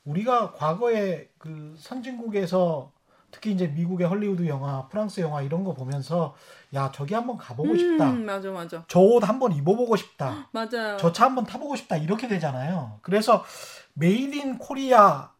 우리가 과거에 그 선진국에서 특히 이제 미국의 헐리우드 영화, 프랑스 영화 이런 거 보면서 야, 저기 한번 가보고 음, 싶다. 맞아, 맞아. 저 옷 한번 입어보고 싶다. 맞아요. 저 차 한번 타보고 싶다. 이렇게 되잖아요. 그래서 메이드 인 코리아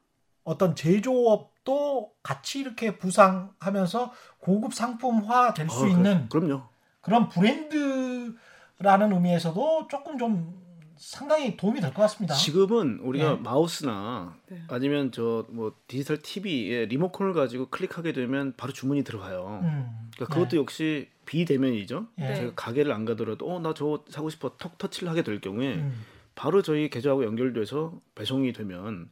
어떤 제조업도 같이 이렇게 부상하면서 고급 상품화 될 수 어, 있는 그래. 그럼요. 그런 브랜드라는 의미에서도 조금 좀 상당히 도움이 될 것 같습니다. 지금은 우리가 네. 마우스나 네. 아니면 저 뭐 디지털 티비에 리모컨을 가지고 클릭하게 되면 바로 주문이 들어가요. 음. 그러니까 그것도 네. 역시 비대면이죠. 네. 제가 가게를 안 가더라도 어, 나 저거 사고 싶어 턱 터치를 하게 될 경우에 음. 바로 저희 계좌하고 연결돼서 배송이 되면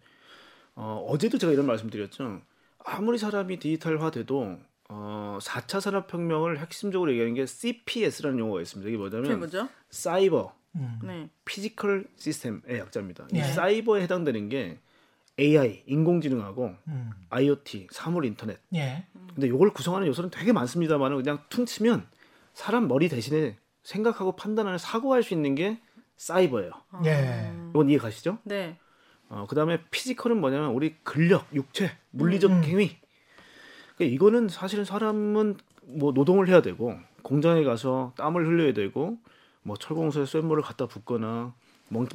어, 어제도 제가 이런 말씀드렸죠. 아무리 사람이 디지털화돼도 어, 사 차 산업혁명을 핵심적으로 얘기하는 게 씨피에스라는 용어가 있습니다. 이게 뭐냐면 그게 뭐죠? 사이버 음. 네. 피지컬 시스템의 약자입니다. 네. 사이버에 해당되는 게 에이아이, 인공지능하고 음. 아이오티, 사물인터넷. 네. 근데 이걸 구성하는 요소는 되게 많습니다만 그냥 퉁치면 사람 머리 대신에 생각하고 판단하는 사고할 수 있는 게 사이버예요. 네. 이건 이해 가시죠? 네. 어, 그다음에 피지컬은 뭐냐면 우리 근력, 육체, 물리적 음. 행위. 그러니까 이거는 사실은 사람은 뭐 노동을 해야 되고 공장에 가서 땀을 흘려야 되고 뭐 철공소에 쇳물을 갖다 붓거나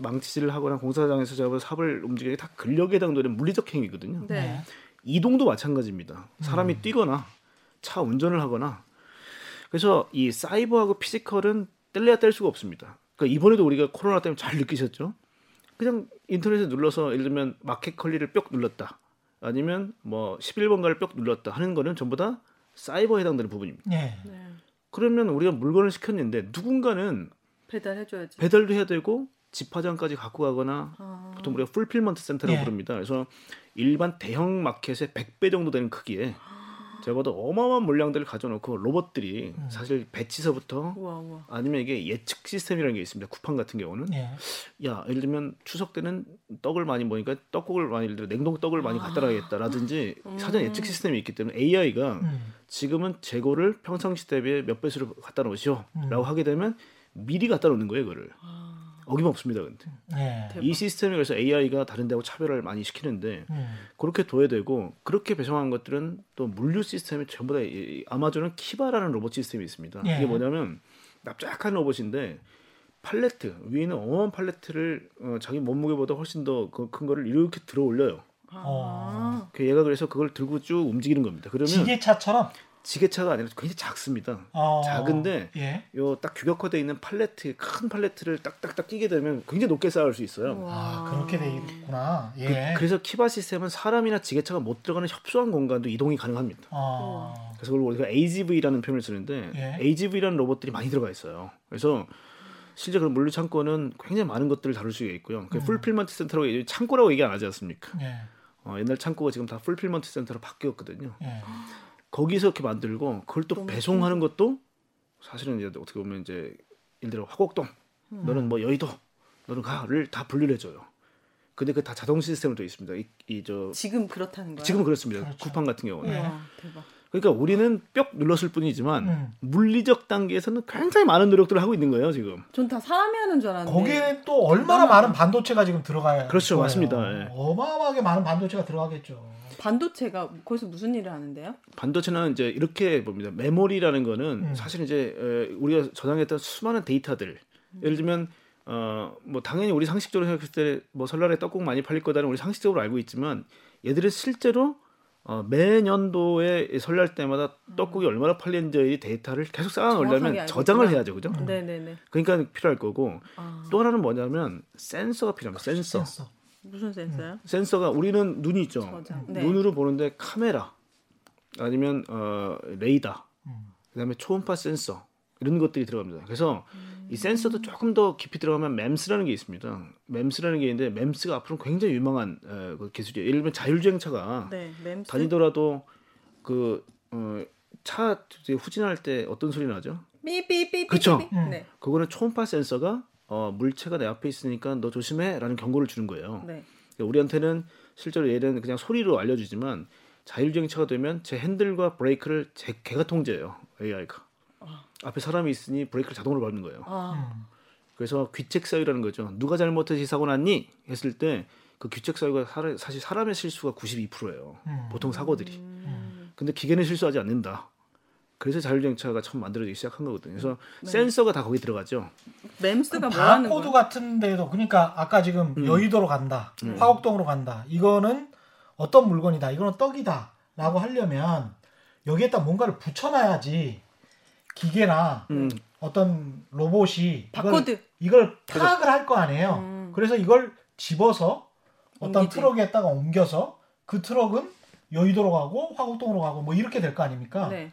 망치질을 하거나 공사장에서 잡은 삽을 움직이는 게 다 근력에 해당되는 물리적 행위거든요. 네. 이동도 마찬가지입니다. 사람이 음. 뛰거나 차 운전을 하거나 그래서 이 사이버하고 피지컬은 뗄래야 뗄 수가 없습니다. 그러니까 이번에도 우리가 코로나 때문에 잘 느끼셨죠? 그냥 인터넷에 눌러서 예를 들면 마켓 컬리를 뿅 눌렀다 아니면 뭐 십일 번가를 뿅 눌렀다 하는 거는 전부 다 사이버에 해당되는 부분입니다. 네. 네. 그러면 우리가 물건을 시켰는데 누군가는 배달해줘야지. 배달도 해야 되고 집 화장까지 갖고 가거나 아. 보통 우리가 풀필먼트 센터라고 예. 부릅니다. 그래서 일반 대형 마켓의 백 배 정도 되는 크기에 제가 봐도 어마어마한 물량들을 가져놓고 로봇들이 음. 사실 배치서부터 우와, 우와. 아니면 이게 예측 시스템이라는 게 있습니다. 쿠팡 같은 경우는 예. 야 예를 들면 추석 때는 떡을 많이 먹으니까 떡국을 많이 예를 들어 냉동 떡을 아. 많이 갖다 놔야겠다라든지 음. 사전 예측 시스템이 있기 때문에 에이아이가 음. 지금은 재고를 평상시 대비해 몇 배수로 갖다 놓으시오 음. 라고 하게 되면 미리 갖다 놓는 거예요. 이거를 아. 어김없습니다. 근데 네. 이 시스템이 그래서 에이아이가 다른 데하고 차별을 많이 시키는데 음. 그렇게 둬야 되고 그렇게 배송한 것들은 또 물류 시스템이 전부 다 아마존은 키바라는 로봇 시스템이 있습니다. 네. 이게 뭐냐면 납작한 로봇인데 팔레트 위에 있는 어마어마한 팔레트를 어, 자기 몸무게보다 훨씬 더 큰 거를 이렇게 들어 올려요. 아. 얘가 그래서 그걸 들고 쭉 움직이는 겁니다. 그러면 지게차처럼? 지게차가 아니라 굉장히 작습니다. 어... 작은데 예? 요 딱 규격화되어 있는 팔레트, 큰 팔레트를 딱딱딱 끼게 되면 굉장히 높게 쌓을 수 있어요. 아, 그렇게 돼 있구나. 예. 그, 그래서 키바 시스템은 사람이나 지게차가 못 들어가는 협소한 공간도 이동이 가능합니다. 어... 그래서 그걸 우리가 에이지브이라는 표현을 쓰는데 예? 에이지브이라는 로봇들이 많이 들어가 있어요. 그래서 실제 그런 물류 창고는 굉장히 많은 것들을 다룰 수 있고요. 그 음. 풀필먼트 센터라고 창고라고 얘기 안 하지 않습니까? 예. 어, 옛날 창고가 지금 다 풀필먼트 센터로 바뀌었거든요. 예. 거기서 이렇게 만들고 그걸 또 배송하는 것도 사실은 이제 어떻게 보면 이제 예를 들어 화곡동 음. 너는 뭐 여의도 너는 가를 다 분류를 해줘요. 근데 그 다 자동 시스템으로 되어 있습니다. 이 저 지금 그렇다는 거예요? 지금 그렇습니다. 그렇죠. 쿠팡 같은 경우는. 네. 대박. 그러니까 우리는 뿅 눌렀을 뿐이지만 음. 물리적 단계에서는 굉장히 많은 노력들을 하고 있는 거예요 지금. 전 다 사람이 하는 줄 알았는데 거기에 또 얼마나 아. 많은 반도체가 지금 들어가야 그렇죠 거예요. 맞습니다. 예. 어마어마하게 많은 반도체가 들어가겠죠. 반도체가 거기서 무슨 일을 하는데요? 반도체는 이제 이렇게 봅니다. 메모리라는 거는 음. 사실 이제 우리가 저장했던 수많은 데이터들 음. 예를 들면 어, 뭐 당연히 우리 상식적으로 생각했을 때 뭐 설날에 떡국 많이 팔릴 거다는 우리 상식적으로 알고 있지만 얘들이 실제로 어, 매년도에 설날 때마다 떡국이 얼마나 팔리는지 데이터를 계속 쌓아 놓으려면 저장을 해야죠, 그죠? 음. 네네네. 그러니까 필요할 거고 아. 또 하나는 뭐냐면 센서가 필요합니다. 센서. 센서. 무슨 센서요? 음. 센서가 우리는 눈이 있죠. 저장. 네. 눈으로 보는데 카메라 아니면 어, 레이더 음. 그다음에 초음파 센서 이런 것들이 들어갑니다. 그래서 음. 이 센서도 조금 더 깊이 들어가면 엠이엠에스라는 게 있습니다. 엠이엠에스라는 게 있는데 엠이엠에스가 앞으로 굉장히 유망한 어, 기술이에요. 예를 들면 자율주행차가 네, 다니더라도 그 어, 차 후진할 때 어떤 소리 나죠? 삐삐삐삐. 그렇죠. 음. 네. 그거는 초음파 센서가 어, 물체가 내 앞에 있으니까 너 조심해라는 경고를 주는 거예요. 네. 그러니까 우리한테는 실제로 얘는 그냥 소리로 알려주지만 자율주행차가 되면 제 핸들과 브레이크를 제 걔가 통제해요. 에이아이가. 아. 앞에 사람이 있으니 브레이크를 자동으로 밟는 거예요. 아. 그래서 귀책사유라는 거죠. 누가 잘못해서 사고 났니? 했을 때 그 귀책사유가 사실 사람의 실수가 구십이 퍼센트예요. 음. 보통 사고들이. 음. 근데 기계는 실수하지 않는다. 그래서 자율주행차가 처음 만들어지기 시작한 거거든요. 그래서 네. 센서가 다 거기 들어가죠. 엠이엠에스가 그 뭐라는 거예요? 바코드 같은 데도 그러니까 아까 지금 음. 여의도로 간다. 음. 화곡동으로 간다. 이거는 어떤 물건이다. 이거는 떡이다. 라고 하려면 여기에다 뭔가를 붙여놔야지 기계나 음. 어떤 로봇이 바코드. 이걸, 이걸 파악을 할 거 아니에요. 음. 그래서 이걸 집어서 어떤 옮기지. 트럭에다가 옮겨서 그 트럭은 여의도로 가고 화곡동으로 가고 뭐 이렇게 될 거 아닙니까? 네.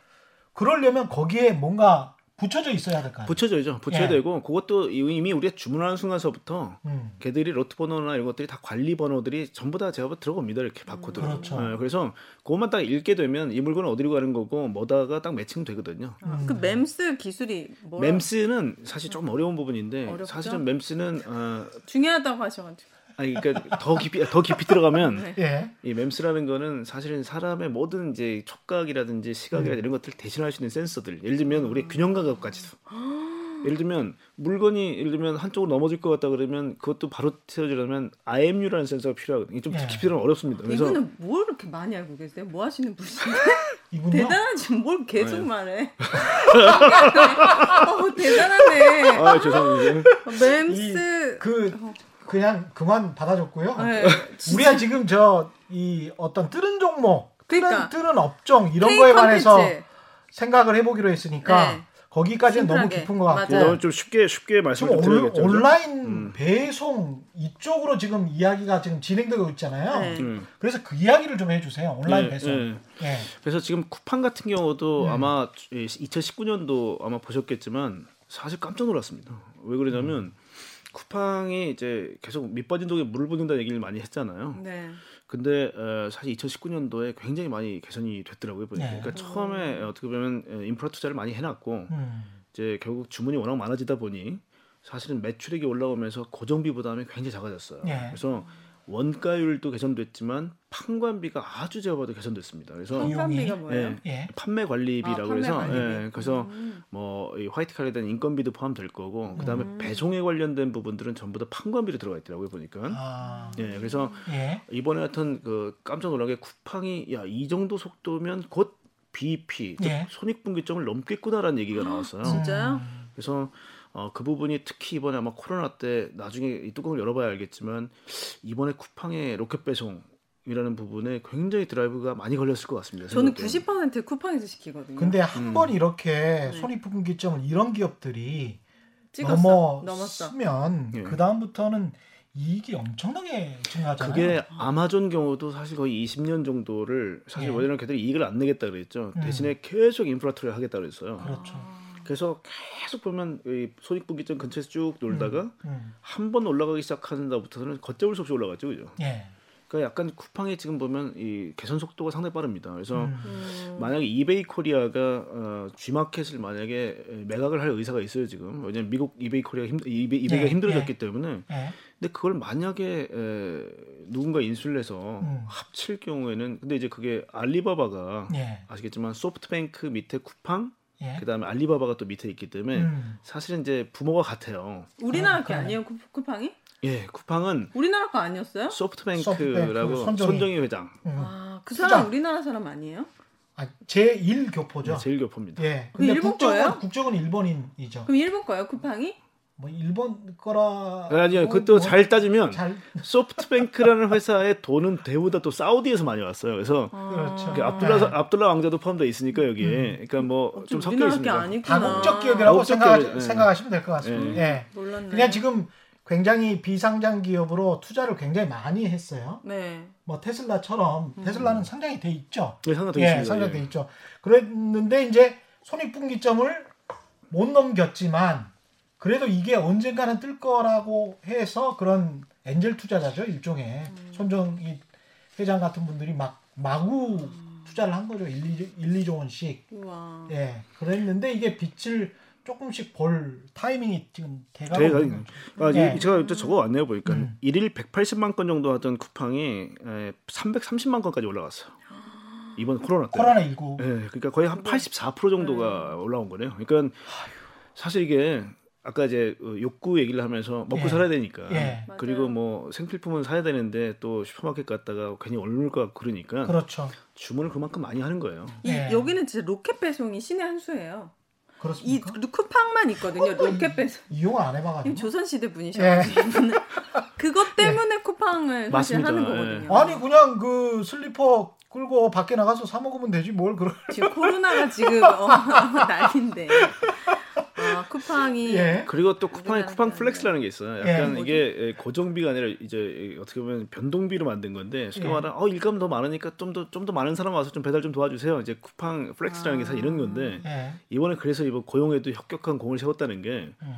그러려면 거기에 뭔가 붙여져 있어야 될 거 아니에요? 붙여져야죠. 붙여야 예. 되고 그것도 이미 우리가 주문하는 순간서부터 음. 걔들이 로트 번호나 이런 것들이 다 관리 번호들이 전부 다 제가 들어갑니다. 이렇게 바코드로. 음, 그렇죠. 네, 그래서 그것만 딱 읽게 되면 이 물건은 어디로 가는 거고 뭐다가 딱 매칭되거든요. 음. 그 엠이엠에스 기술이 뭐예요? 엠이엠에스는 사실 조금 어려운 부분인데 어렵죠? 사실은 엠이엠에스는 어... 중요하다고 하셔가지고. 아니 그러니까 더 깊이 더 깊이 들어가면 네. 이 엠이엠에스라는 거는 사실은 사람의 모든 이제 촉각이라든지 시각이라든지 음. 이런 것들을 대신할 수 있는 센서들. 예를 들면 우리 균형감각까지도. 예를 들면 물건이 예를 들면 한쪽으로 넘어질 것 같다 그러면 그것도 바로 채워주려면 아이엠유라는 센서가 필요하거든요. 좀 예. 깊이 들어가면 어렵습니다. 그래서 이분은 뭘 이렇게 많이 알고 계세요? 뭐 하시는 분이세요? 이분요? 대단하지. 뭘 계속 네. 말해. 어, 대단하네. 아 죄송합니다. 엠이엠에스 그 어. 그냥 그만 받아줬고요. 네, 우리가 지금 저 이 어떤 뜨는 종목, 그러니까, 뜨는 뜨는 업종 이런 거에 관해서 컨텐츠. 생각을 해보기로 했으니까 네. 거기까지는 심플하게. 너무 깊은 것 같고 좀 쉽게 쉽게 말씀을 드리겠죠. 온라인 음. 배송 이쪽으로 지금 이야기가 지금 진행되고 있잖아요. 네. 음. 그래서 그 이야기를 좀 해주세요. 온라인 네, 배송. 네. 네. 그래서 지금 쿠팡 같은 경우도 네. 아마 이천십구 년도 아마 보셨겠지만 사실 깜짝 놀랐습니다. 왜 그러냐면. 음. 쿠팡이 이제 계속 밑빠진 독에 물을 붓는다는 얘기를 많이 했잖아요. 네. 근데 어, 사실 이천십구 년도에 굉장히 많이 개선이 됐더라고요. 보니까. 네. 그러니까 처음에 어떻게 보면 인프라 투자를 많이 해놨고 음. 이제 결국 주문이 워낙 많아지다 보니 사실은 매출액이 올라오면서 고정비 부담이 굉장히 작아졌어요. 네. 그래서 원가율도 개선됐지만 판관비가 아주 제가 봐도 개선됐습니다. 그래서 판관비가 뭐예요? 예, 예. 판매 관리비라고 아, 판매 해서 관리비. 예, 그래서 음. 뭐 화이트칼에 대한 인건비도 포함될 거고 그다음에 음. 배송에 관련된 부분들은 전부 다 판관비로 들어가 있더라고요 보니까. 아. 예, 그래서 예. 이번에 하여튼 그 깜짝 놀라게 쿠팡이 야, 이 정도 속도면 곧 비이피 예. 손익분기점을 넘겠구나라는 얘기가 나왔어요. 진짜요? 그래서. 어, 그 부분이 특히 이번에 아마 코로나 때 나중에 이 뚜껑을 열어봐야 알겠지만 이번에 쿠팡의 로켓 배송이라는 부분에 굉장히 드라이브가 많이 걸렸을 것 같습니다. 저는 생각보다. 구십 퍼센트 쿠팡에서 시키거든요. 근데 한번 음. 이렇게 네. 손익분기점을 이런 기업들이 넘어 넘었으면 네. 그 다음부터는 이익이 엄청나게 증가하잖아요. 그게 아마존 경우도 사실 거의 이십 년 정도를 사실 네. 원래는 걔들이 이익을 안 내겠다 그랬죠. 음. 대신에 계속 인프라트를 하겠다 그랬어요. 그렇죠. 아. 그래서 계속 보면 손익분기점 근처에서 쭉 놀다가 음, 음. 한 번 올라가기 시작한다부터는 걷잡을 수 없이 올라갔죠, 그죠? 예. 그러니까 약간 쿠팡이 지금 보면 이 개선 속도가 상당히 빠릅니다. 그래서 음. 만약에 이베이 코리아가 어, G마켓을 만약에 매각을 할 의사가 있어요 지금. 왜냐면 미국 이베이 코리아가 힘, 이베이, 이베이가 네, 힘들어졌기 네. 때문에. 네. 근데 그걸 만약에 에, 누군가 인수를 해서 음. 합칠 경우에는, 근데 이제 그게 알리바바가 예. 아시겠지만 소프트뱅크 밑에 쿠팡, 예? 그다음에 알리바바가 또 밑에 있기 때문에 음. 사실은 이제 부모가 같아요. 우리나라 게 아, 아니에요 쿠, 쿠팡이? 예, 쿠팡은 우리나라 거 아니었어요? 소프트뱅크라고 소프트뱅크, 손정희 회장. 음. 아, 그 사람 우리나라 사람 아니에요? 아, 제일 교포죠. 네, 제일 교포입니다. 예. 근데 일본 국적은 거예요? 국적은 일본인이죠. 그럼 일본 거예요, 쿠팡이? 뭐 일본 거라. 아니요, 뭐, 그것도 뭐, 잘 따지면 잘... 소프트뱅크라는 회사의 돈은 대부분 또 사우디에서 많이 왔어요. 그래서 아... 그렇죠. 압둘라 네. 압둘라 왕자도 포함되어 있으니까 여기에. 음. 그러니까 뭐 좀 섞여 있습니다. 다국적 기업이라고 생각하, 네. 생각하시면 될 것 같습니다. 네. 예. 몰랐네. 그냥 지금 굉장히 비상장 기업으로 투자를 굉장히 많이 했어요. 네. 뭐 테슬라처럼 테슬라는 음. 상장이 돼 있죠. 네, 상장돼 예, 있습니다. 상장돼 예. 있죠. 그랬는데 이제 손익분기점을 못 넘겼지만. 그래도 이게 언젠가는 뜰 거라고 해서 그런 엔젤 투자자죠. 일종의 음. 손정희 회장 같은 분들이 막 마구 음. 투자를 한 거죠. 일, 이조 원씩. 우와. 예, 그랬는데 이게 빛을 조금씩 볼 타이밍이 지금 대가가 있는 거죠. 아, 네. 제가 저거 왔네요. 보니까 음. 일일 백팔십만 건 정도 하던 쿠팡이 삼백삼십만 건까지 올라갔어요. 이번 코로나 때. 코로나십구. 예, 그러니까 거의 한 팔십사 퍼센트 정도가 네. 올라온 거네요. 그러니까 사실 이게 아까 이제 욕구 얘기를 하면서 먹고 예. 살아야 되니까 예. 그리고 뭐 생필품은 사야 되는데 또 슈퍼마켓 갔다가 괜히 얼물 것 같고 그러니까 그렇죠. 주문을 그만큼 많이 하는 거예요. 이, 예. 여기는 진짜 로켓 배송이 신의 한 수예요. 그렇습니까? 이 쿠팡만 있거든요. 어, 로켓 배송 이용 안 해봐가지고 조선 시대 분이셔가지고 예. 그것 때문에 예. 쿠팡을 사실 맞습니다. 하는 거거든요. 예. 아니 그냥 그 슬리퍼 끌고 밖에 나가서 사 먹으면 되지 뭘 그런. 지금 코로나가 지금 어, 난인데. 아, 쿠팡이 예. 그리고 또 쿠팡이 쿠팡 플렉스라는 게 있어요. 약간 예. 이게 고정비가 아니라 이제 어떻게 보면 변동비로 만든 건데 쉽게 예. 말하면 어, 일감 더 많으니까 좀 더 좀 더 많은 사람 와서 좀 배달 좀 도와주세요. 이제 쿠팡 플렉스라는 아. 게 사실 이런 건데 예. 이번에 그래서 이번 고용에도 혁혁한 공을 세웠다는 게 음.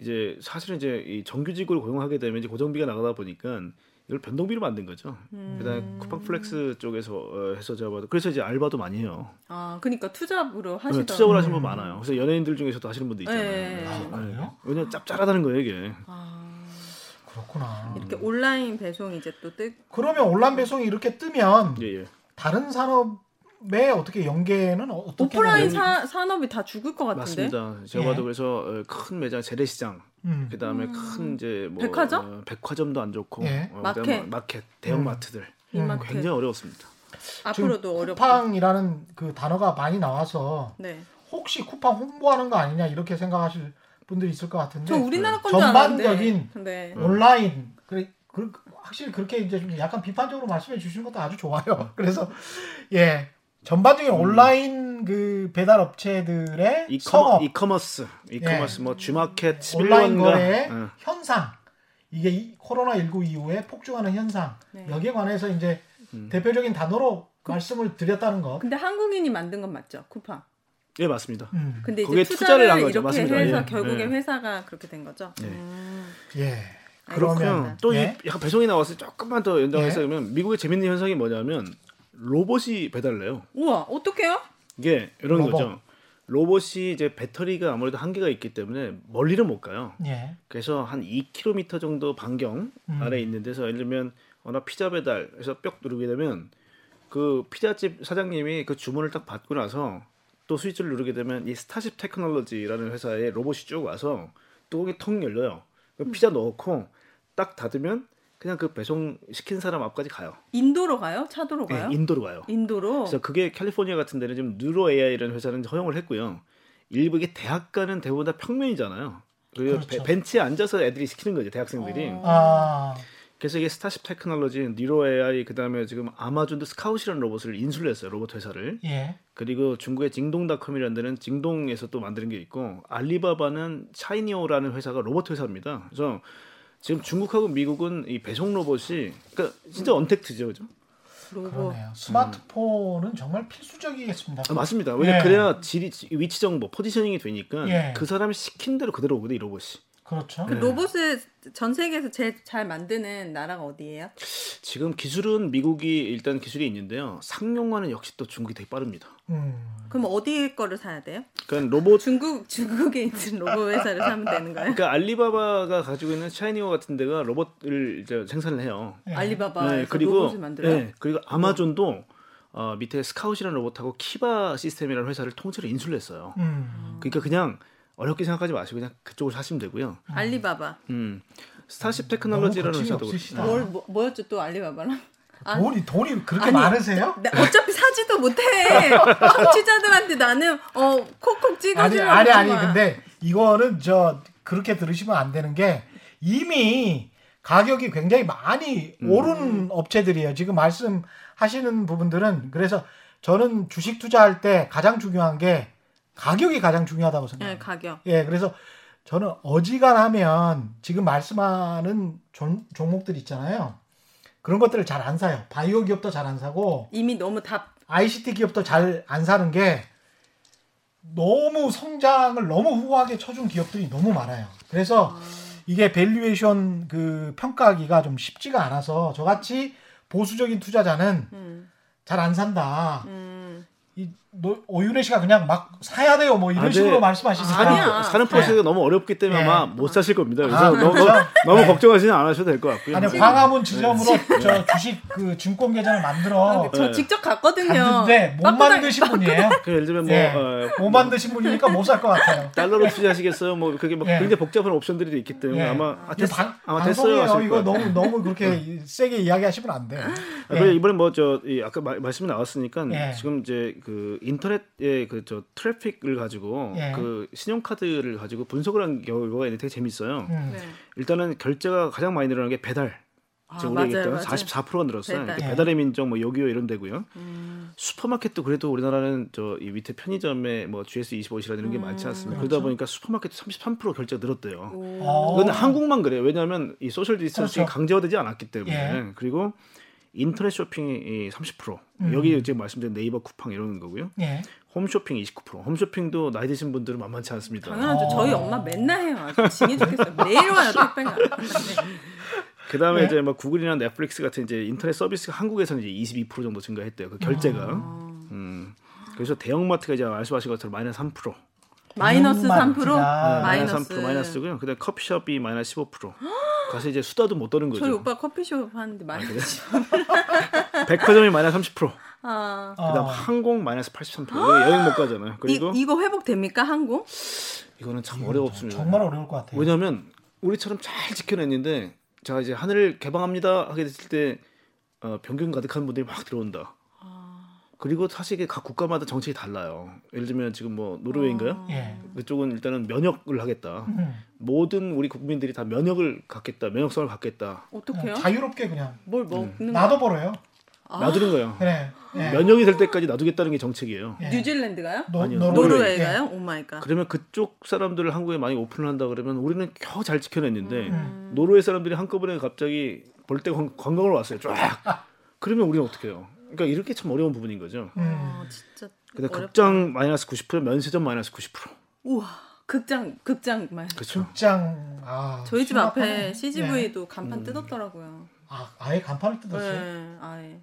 이제 사실은 이제 이 정규직으로 고용하게 되면 이제 고정비가 나가다 보니까 이걸 변동비로 만든 거죠. 음. 그다음 쿠팡 플렉스 쪽에서 해서 잡아도 그래서 이제 알바도 많이 해요. 아, 그러니까 투잡으로 하시던. 네, 투잡으로 하시는 분 많아요. 그래서 연예인들 중에서도 하시는 분도 있잖아요. 네. 아, 그래요? 왜냐면 짭짤하다는 거예요, 이게. 아, 그렇구나. 이렇게 온라인 배송이 이제 또 뜨. 그러면 온라인 배송이 이렇게 뜨면 예, 예. 다른 산업에 어떻게 연계는 어떻게? 오프라인 사, 산업이 다 죽을 것 같은데. 맞습니다. 제가 예. 봐도 그래서 큰 매장 재래시장. 음. 그 다음에 음. 큰 이제 뭐 백화점? 어, 백화점도 안 좋고 예. 어, 마켓, 마켓 대형 음. 마트들 음. 굉장히 어려웠습니다. 앞으로도 어렵고 쿠팡이라는 그 단어가 많이 나와서 네. 혹시 쿠팡 홍보하는 거 아니냐 이렇게 생각하실 분들이 있을 것 같은데 저 우리나라 건지 아는데 전반적인 네. 온라인 그래, 그, 확실히 그렇게 이제 좀 약간 비판적으로 말씀해 주시는 것도 아주 좋아요. 그래서 예. 전반적인 음. 온라인 그 배달 업체들의 이커머, 이커머스, 이커머스 예. 뭐 G마켓, 온라인 거래 응. 현상 이게 이, 코로나십구 이후에 폭증하는 현상 네. 여기에 관해서 이제 음. 대표적인 단어로 그, 말씀을 드렸다는 것. 근데 한국인이 만든 건 맞죠, 쿠팡? 예, 맞습니다. 음. 근데 이제 투자를 한 거죠, 맞습니다. 해서 예. 결국에 예. 회사가 그렇게 된 거죠. 예. 음. 예. 그러면 또 예? 이 약간 배송이 나왔을 때 조금만 더 연장해서 예? 그러면 미국의 재밌는 현상이 뭐냐면. 로봇이 배달을 해요. 우와, 어떡해요? 이게 이런 로봇. 거죠. 로봇이 이제 배터리가 아무래도 한계가 있기 때문에 멀리는 못 가요. 예. 그래서 한 이 킬로미터 정도 반경 음. 아래에 있는 데서 예를 들면 어, 나 피자 배달해서 뿅 누르게 되면 그 피자집 사장님이 그 주문을 딱 받고 나서 또 스위치를 누르게 되면 이 스타쉽 테크놀로지라는 회사의 로봇이 쭉 와서 뚜껑이 턱 열려요. 음. 피자 넣고 딱 닫으면 그냥 그 배송 시킨 사람 앞까지 가요. 인도로 가요? 차도로 가요? 네, 인도로 가요. 인도로. 그래서 그게 캘리포니아 같은 데는 지금 뉴로 에이아이라는 회사는 허용을 했고요. 일부 이게 대학 가는 대부분 다 평면이잖아요. 그리고 그렇죠. 벤치에 앉아서 애들이 시키는 거죠, 대학생들이. 아. 그래서 이게 스타쉽 테크놀로지, 뉴로 에이아이, 그 다음에 지금 아마존도 스카웃이라는 로봇을 인수를 했어요, 로봇 회사를. 예. 그리고 중국의 징동닷컴이라는 데는 징동에서 또 만드는 게 있고, 알리바바는 차이니오라는 회사가 로봇 회사입니다. 그래서 지금 중국하고 미국은 이 배송 로봇이 그러니까 진짜 언택트죠, 그죠? 그러네요. 스마트폰은 음. 정말 필수적이겠습니다. 아, 맞습니다. 왜냐 예. 그래야 지리, 위치 정보, 포지셔닝이 되니까 예. 그 사람이 시킨 대로 그대로 오거든 이 로봇이. 그렇죠. 그 로봇을 전 세계에서 제일 잘 만드는 나라가 어디예요? 지금 기술은 미국이 일단 기술이 있는데요. 상용화는 역시 또 중국이 되게 빠릅니다. 음. 그럼 어디 거를 사야 돼요? 그러니까 로봇 중국 중국에 있는 로봇 회사를 사면 되는 거예요? 그러니까 알리바바가 가지고 있는 샤이니와 같은 데가 로봇을 이제 생산을 해요. 네. 알리바바에서 네, 그리고, 로봇을 만들어요. 네, 그리고 아마존도 어, 밑에 스카웃이라는 로봇하고 키바 시스템이라는 회사를 통째로 인수를 했어요. 음. 그러니까 그냥 어렵게 생각하지 마시고 그냥 그쪽을 사시면 되고요. 음. 알리바바. 음. 스타쉽 테크놀로지라는 회사도 뭘 뭐, 뭐였죠 또 알리바바랑? 아, 돈이 돈이 그렇게 아니, 많으세요? 나, 어차피 사지도 못해. 청취자들한테 나는 어 콕콕 찍어주려고. 아니 아니, 아니 근데 이거는 저 그렇게 들으시면 안 되는 게 이미 가격이 굉장히 많이 음. 오른 업체들이에요. 지금 말씀하시는 부분들은 그래서 저는 주식 투자할 때 가장 중요한 게 가격이 가장 중요하다고 생각해요. 네, 가격. 예, 그래서 저는 어지간하면 지금 말씀하는 종, 종목들 있잖아요. 그런 것들을 잘 안 사요. 바이오 기업도 잘 안 사고 이미 너무 다 아이씨티 기업도 잘 안 사는 게 너무 성장을 너무 후하게 쳐준 기업들이 너무 많아요. 그래서 아. 이게 밸류에이션 그 평가하기가 좀 쉽지가 않아서 저같이 보수적인 투자자는 음. 잘 안 산다. 음. 이 너, 오윤혜 씨가 그냥 막 사야 돼요 뭐 이런 아, 네. 식으로 말씀하시니까 아니야. 사는 프로세스가 네. 너무 어렵기 때문에 네. 아마 못 사실 겁니다. 그래서 아, 너무, 너무, 너무 걱정하지는 않으셔도 될 것 같고요. 아니 광화문 지점으로 네. 저 주식 그 증권 계좌를 만들어 저 네. 직접 갔거든요. 근데 못 만드신 분이에요. 그 예를 들면 뭐 네. 어, 못 만드신 분이니까 못 살 것 같아요. 달러로 투자하시겠어요? 뭐 그게 막 네. 굉장히 복잡한 옵션들이 있기 때문에 네. 아마 아, 됐, 방, 아마 됐어요. 이거 너무 너무 그렇게 세게 이야기하시면 안 돼요. 아, 네. 이번에 뭐 저 아까 마, 말씀이 나왔으니까 네. 지금 이제 그 인터넷의 그 저 트래픽을 가지고 예. 그 신용카드를 가지고 분석을 한 결과가 있는데 되게 재밌어요. 음. 네. 일단은 결제가 가장 많이 늘어난 게 배달. 아, 지금 우리 얘기했던 사십사 퍼센트가 늘었어요. 배달. 네. 배달의 민족, 뭐 요기요 이런 데고요. 음. 슈퍼마켓도 그래도 우리나라는 저 이 밑에 편의점에 뭐 지에스 이십오시라 이런 게 음. 많지 않습니까? 그렇죠. 그러다 보니까 슈퍼마켓도 삼십삼 퍼센트 결제가 늘었대요. 그건 한국만 그래요. 왜냐하면 이 소셜 디스턴싱이 그렇죠. 강제화되지 않았기 때문에 예. 그리고 인터넷 쇼핑이 삼십 퍼센트 음. 여기 지금 말씀드린 네이버 쿠팡 이런 거고요. 예. 홈쇼핑 이십구 퍼센트 홈쇼핑도 나이 드신 분들은 만만치 않습니다. 당연하죠. 어. 저희 엄마 맨날 해요. 아주 징해 죽겠어요. 매일 와요. 택배가. 그다음에 예? 이제 막 구글이나 넷플릭스 같은 이제 인터넷 서비스가 한국에서는 이제 이십이 퍼센트 정도 증가했대요. 그 결제가. 어. 음. 그래서 대형마트가 이제 말씀하신 것처럼 마이너스 삼 퍼센트 마이너스 삼 퍼센트 네, 마이너스 삼 퍼센트 마이너스고요. 그다음 커피숍이 마이너스 십오 퍼센트 가서 이제 수다도 못 떠는 거죠. 저희 오빠 커피숍 하는데 마이너스 아, 백화점이 마이너스 삼십 퍼센트 아. 그다음 아. 항공 마이너스 팔십삼 퍼센트 여행 못 가잖아요. 그리고 이, 이거 회복됩니까 항공? 이거는 참 어렵습니다. 정말 어려울 것 같아요. 왜냐하면 우리처럼 잘 지켜냈는데 제가 이제 하늘을 개방합니다 하게 됐을 때 어, 병균 가득한 분들이 막 들어온다. 그리고 사실 이게 각 국가마다 정책이 달라요. 예를 들면 지금 뭐 노르웨이인가요? 예. 그쪽은 일단은 면역을 하겠다. 음. 모든 우리 국민들이 다 면역을 갖겠다. 면역성을 갖겠다. 어떻게요? 자유롭게 그냥 뭘 먹는 음. 놔둬 버려요. 아. 놔두는 거예요. 그래. 예. 면역이 될 때까지 놔두겠다는 게 정책이에요. 예. 뉴질랜드가요? 노, 아니요. 노르웨이가요? 예. 오 마이 갓. 그러면 그쪽 사람들을 한국에 많이 오픈을 한다 그러면 우리는 겨우 잘 지켜냈는데 음. 노르웨이 사람들이 한꺼번에 갑자기 볼 때 관광을 왔어요. 쫙. 아. 그러면 우리는 어떻게 해요? 그러니까 이렇게 참 어려운 부분인 거죠. 음. 아, 진짜. 근데 극장 마이너스 구십 퍼센트 면세점 마이너스 구십 퍼센트 우와, 극장 극장 마이너스. 그렇죠. 극장. 아. 저희 집 앞에 씨지브이도 네. 간판 음. 뜯었더라고요. 아, 아예 간판을 뜯었어요? 네, 아예.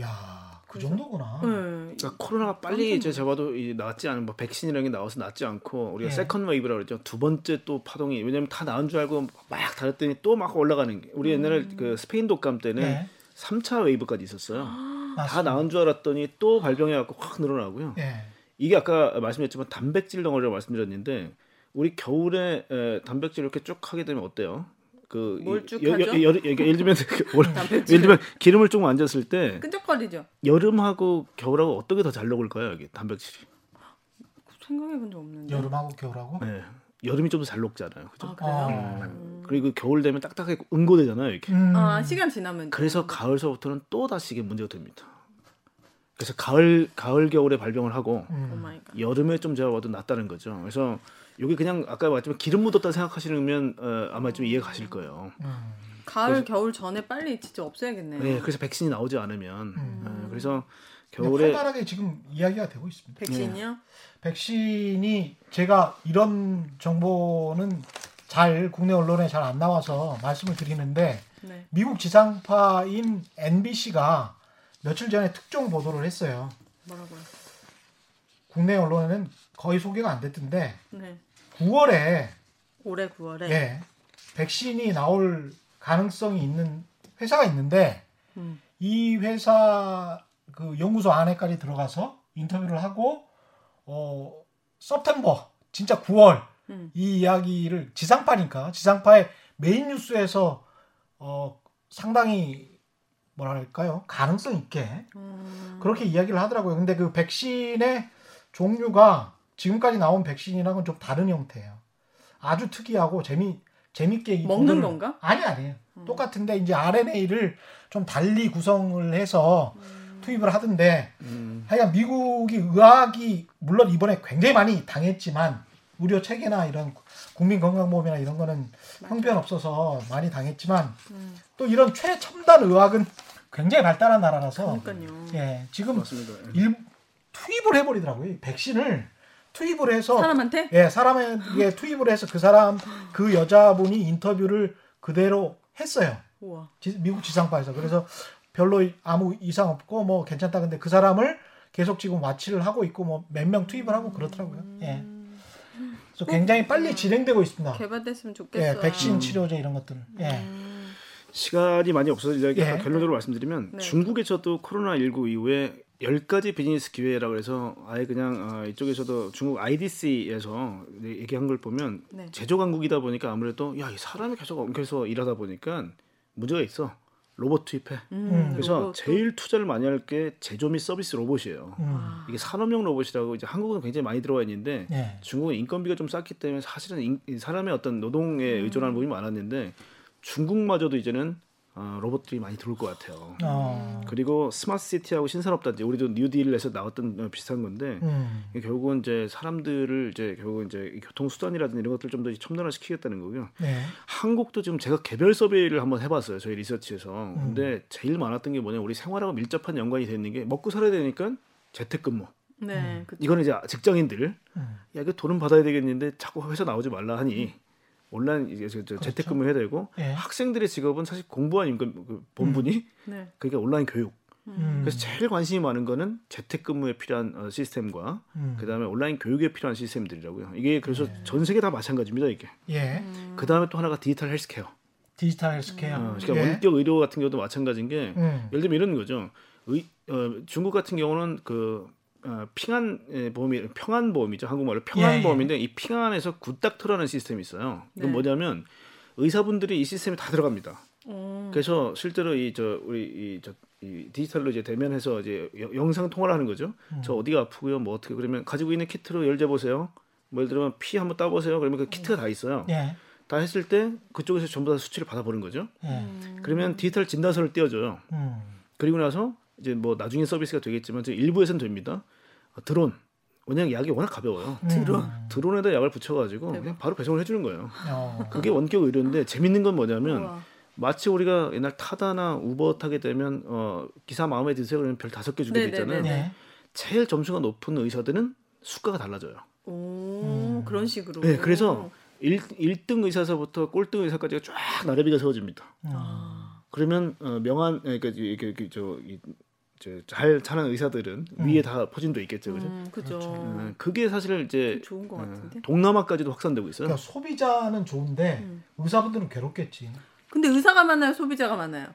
야, 그 정도구나. 네. 그러니까 코로나가 빨리 이제 잡아도 나왔지 않은 뭐 백신이라는 게 나와서 낫지 않고 우리가 네. 세컨 웨이브라고 그러죠. 두 번째 또 파동이 왜냐면 다 나은 줄 알고 막 달았더니 또 막 올라가는 게. 우리 옛날에 음. 그 스페인 독감 때는 네. 삼 차 웨이브까지 있었어요. 다 나은 줄 알았더니 또 발병해갖고 확 늘어나고요. 예. 이게 아까 말씀드렸지만 단백질 덩어리라고 말씀드렸는데 우리 겨울에 에, 단백질 이렇게 쭉 하게 되면 어때요? 그 여, 여, 여, 여, 예를 들면 예를 들면 기름을 쭉 만졌을 때 끈적거리죠. 여름하고 겨울하고 어떻게 더 잘 녹을까요? 여기 단백질이 생각해본 적 없는데 여름하고 겨울하고? 네. 여름이 좀 잘 녹잖아요. 그죠? 아, 그래요? 음. 그리고 겨울 되면 딱딱하게 응고되잖아요. 이렇게. 음. 아, 시간 지나면. 그래서 가을서부터는 또 다시 이게 문제가 됩니다. 그래서 가을, 가을 겨울에 발병을 하고 음. 여름에 좀 제가 봐도 낫다는 거죠. 그래서 이게 그냥 아까 말했지만 기름 묻었다 생각하시면 어, 아마 좀 이해 가실 거예요. 음. 가을 그래서, 겨울 전에 빨리 진짜 없애야겠네요. 네, 그래서 백신이 나오지 않으면. 음. 네, 그래서 겨울에 활발하게 지금 이야기가 되고 있습니다. 백신이요? 네. 백신이 제가 이런 정보는 잘 국내 언론에 잘 안 나와서 말씀을 드리는데 네. 미국 지상파인 엔비씨가 며칠 전에 특종 보도를 했어요. 뭐라고요? 국내 언론에는 거의 소개가 안 됐던데 네. 구월에 올해 구월에 예, 백신이 나올 가능성이 있는 회사가 있는데 음. 이 회사 그 연구소 안에까지 들어가서 인터뷰를 하고 어 서프템버 진짜 구월 음. 이 이야기를 지상파니까 지상파의 메인 뉴스에서 어 상당히 뭐랄까요 가능성 있게 음. 그렇게 이야기를 하더라고요. 근데 그 백신의 종류가 지금까지 나온 백신이랑은 좀 다른 형태예요. 아주 특이하고 재미 재밌게 먹는 이 건가? 아니 아니에요. 음. 똑같은데 이제 알엔에이를 좀 달리 구성을 해서 음. 투입을 하던데 음. 하여간 미국이 의학이 물론 이번에 굉장히 많이 당했지만 의료 체계나 이런 국민건강보험이나 이런 거는 형편없어서 많이 당했지만 음. 또 이런 최첨단 의학은 굉장히 발달한 나라라서 그러니까요. 예 지금 일, 투입을 해버리더라고요. 백신을 투입을 해서 사람한테? 예, 사람에게 투입을 해서 그 사람, 그 여자분이 인터뷰를 그대로 했어요. 우와. 지, 미국 지상파에서. 그래서 별로 아무 이상 없고 뭐 괜찮다. 근데 그 사람을 계속 지금 와치를 하고 있고 뭐 몇 명 투입을 하고 그렇더라고요. 예. 그래서 굉장히 빨리 진행되고 있습니다. 개발됐으면 좋겠어요. 예, 백신 치료제 이런 것들. 예. 시간이 많이 없어서 이제 예. 결론적으로 말씀드리면 네. 중국에서도 코로나십구 이후에 열 가지 비즈니스 기회라고 해서 아예 그냥 이쪽에서도 중국 아이디씨에서 얘기한 걸 보면 네. 제조 강국이다 보니까 아무래도 야, 이 사람이 계속 엉켜서 일하다 보니까 문제가 있어. 로봇 투입해. 음, 그래서 로봇. 제일 투자를 많이 할 게 제조 및 서비스 로봇이에요. 음. 이게 산업용 로봇이라고 이제 한국은 굉장히 많이 들어와 있는데 네. 중국은 인건비가 좀 쌌기 때문에 사실은 인, 사람의 어떤 노동에 의존하는 부분이 많았는데 중국마저도 이제는 어, 로봇들이 많이 들어올 것 같아요. 어. 그리고 스마트시티하고 신산업단지 우리도 뉴딜에서 나왔던 비슷한 건데 음. 결국은 이제 사람들을 이제 결국 이제 교통수단이라든지 이런 것들 좀 더 첨단화시키겠다는 거고요. 네. 한국도 지금 제가 개별 서베이를 한번 해봤어요. 저희 리서치에서. 음. 근데 제일 많았던 게 뭐냐 우리 생활하고 밀접한 연관이 돼 있는 게 먹고 살아야 되니까 재택근무. 네. 음. 이거는 이제 직장인들 음. 야 이거 돈은 받아야 되겠는데 자꾸 회사 나오지 말라 하니. 음. 온라인 이제 그렇죠. 재택근무 해야 되고 예. 학생들의 직업은 사실 공부한 임금 그 본분이 음. 네. 그러니까 온라인 교육. 음. 그래서 제일 관심이 많은 거는 재택근무에 필요한 어, 시스템과 음. 그다음에 온라인 교육에 필요한 시스템들이라고요. 이게 그래서 예. 전 세계 다 마찬가지입니다 이게. 예. 음. 그다음에 또 하나가 디지털 헬스케어. 디지털 헬스케어. 어, 그러니까 예. 원격 의료 같은 경우도 마찬가지인 게 음. 예를 들면 이런 거죠. 의, 어, 중국 같은 경우는 그 어, 핑안 보험이 평안 보험이죠 한국말로 평안 예, 보험인데 예. 이 핑안에서 굿닥터라는 시스템이 있어요. 네. 그건 뭐냐면 의사분들이 이 시스템에 다 들어갑니다. 음. 그래서 실제로 이 저 우리 이 저 이 디지털로 이제 대면해서 이제 여, 영상 통화를 하는 거죠. 음. 저 어디가 아프고요, 뭐 어떻게 그러면 가지고 있는 키트로 열재 보세요. 뭐 예를 들면 피 한번 따 보세요. 그러면 그 키트가 다 있어요. 예. 다 했을 때 그쪽에서 전부 다 수치를 받아보는 거죠. 음. 그러면 디지털 진단서를 띄워줘요. 음. 그리고 나서 이제 뭐 나중에 서비스가 되겠지만 일부에서는 됩니다. 드론. 왜냐면 약이 워낙 가벼워요. 음. 드론. 드론에다 약을 붙여가지고 그냥 바로 배송을 해주는 거예요. 어. 그게 원격 의료인데 재밌는 건 뭐냐면 우와. 마치 우리가 옛날 타다나 우버 타게 되면 어, 기사 마음에 드세요 그러면 별 다섯 개 주게 되잖아요. 네. 제일 점수가 높은 의사들은 수가가 달라져요. 오, 음. 그런 식으로. 네, 그래서 일, 일등 의사서부터 꼴등 의사까지가 쫙 나래비가 세워집니다. 아. 그러면 어, 명한 그러니까 이렇게 저 이, 잘 자란 의사들은 음. 위에 다 포진돼 있겠죠, 그죠? 음, 그렇죠. 음, 그게 사실 이제 좋은 것 같은데? 동남아까지도 확산되고 있어요. 그러니까 소비자는 좋은데 음. 의사분들은 괴롭겠지. 근데 의사가 많아요, 소비자가 많아요.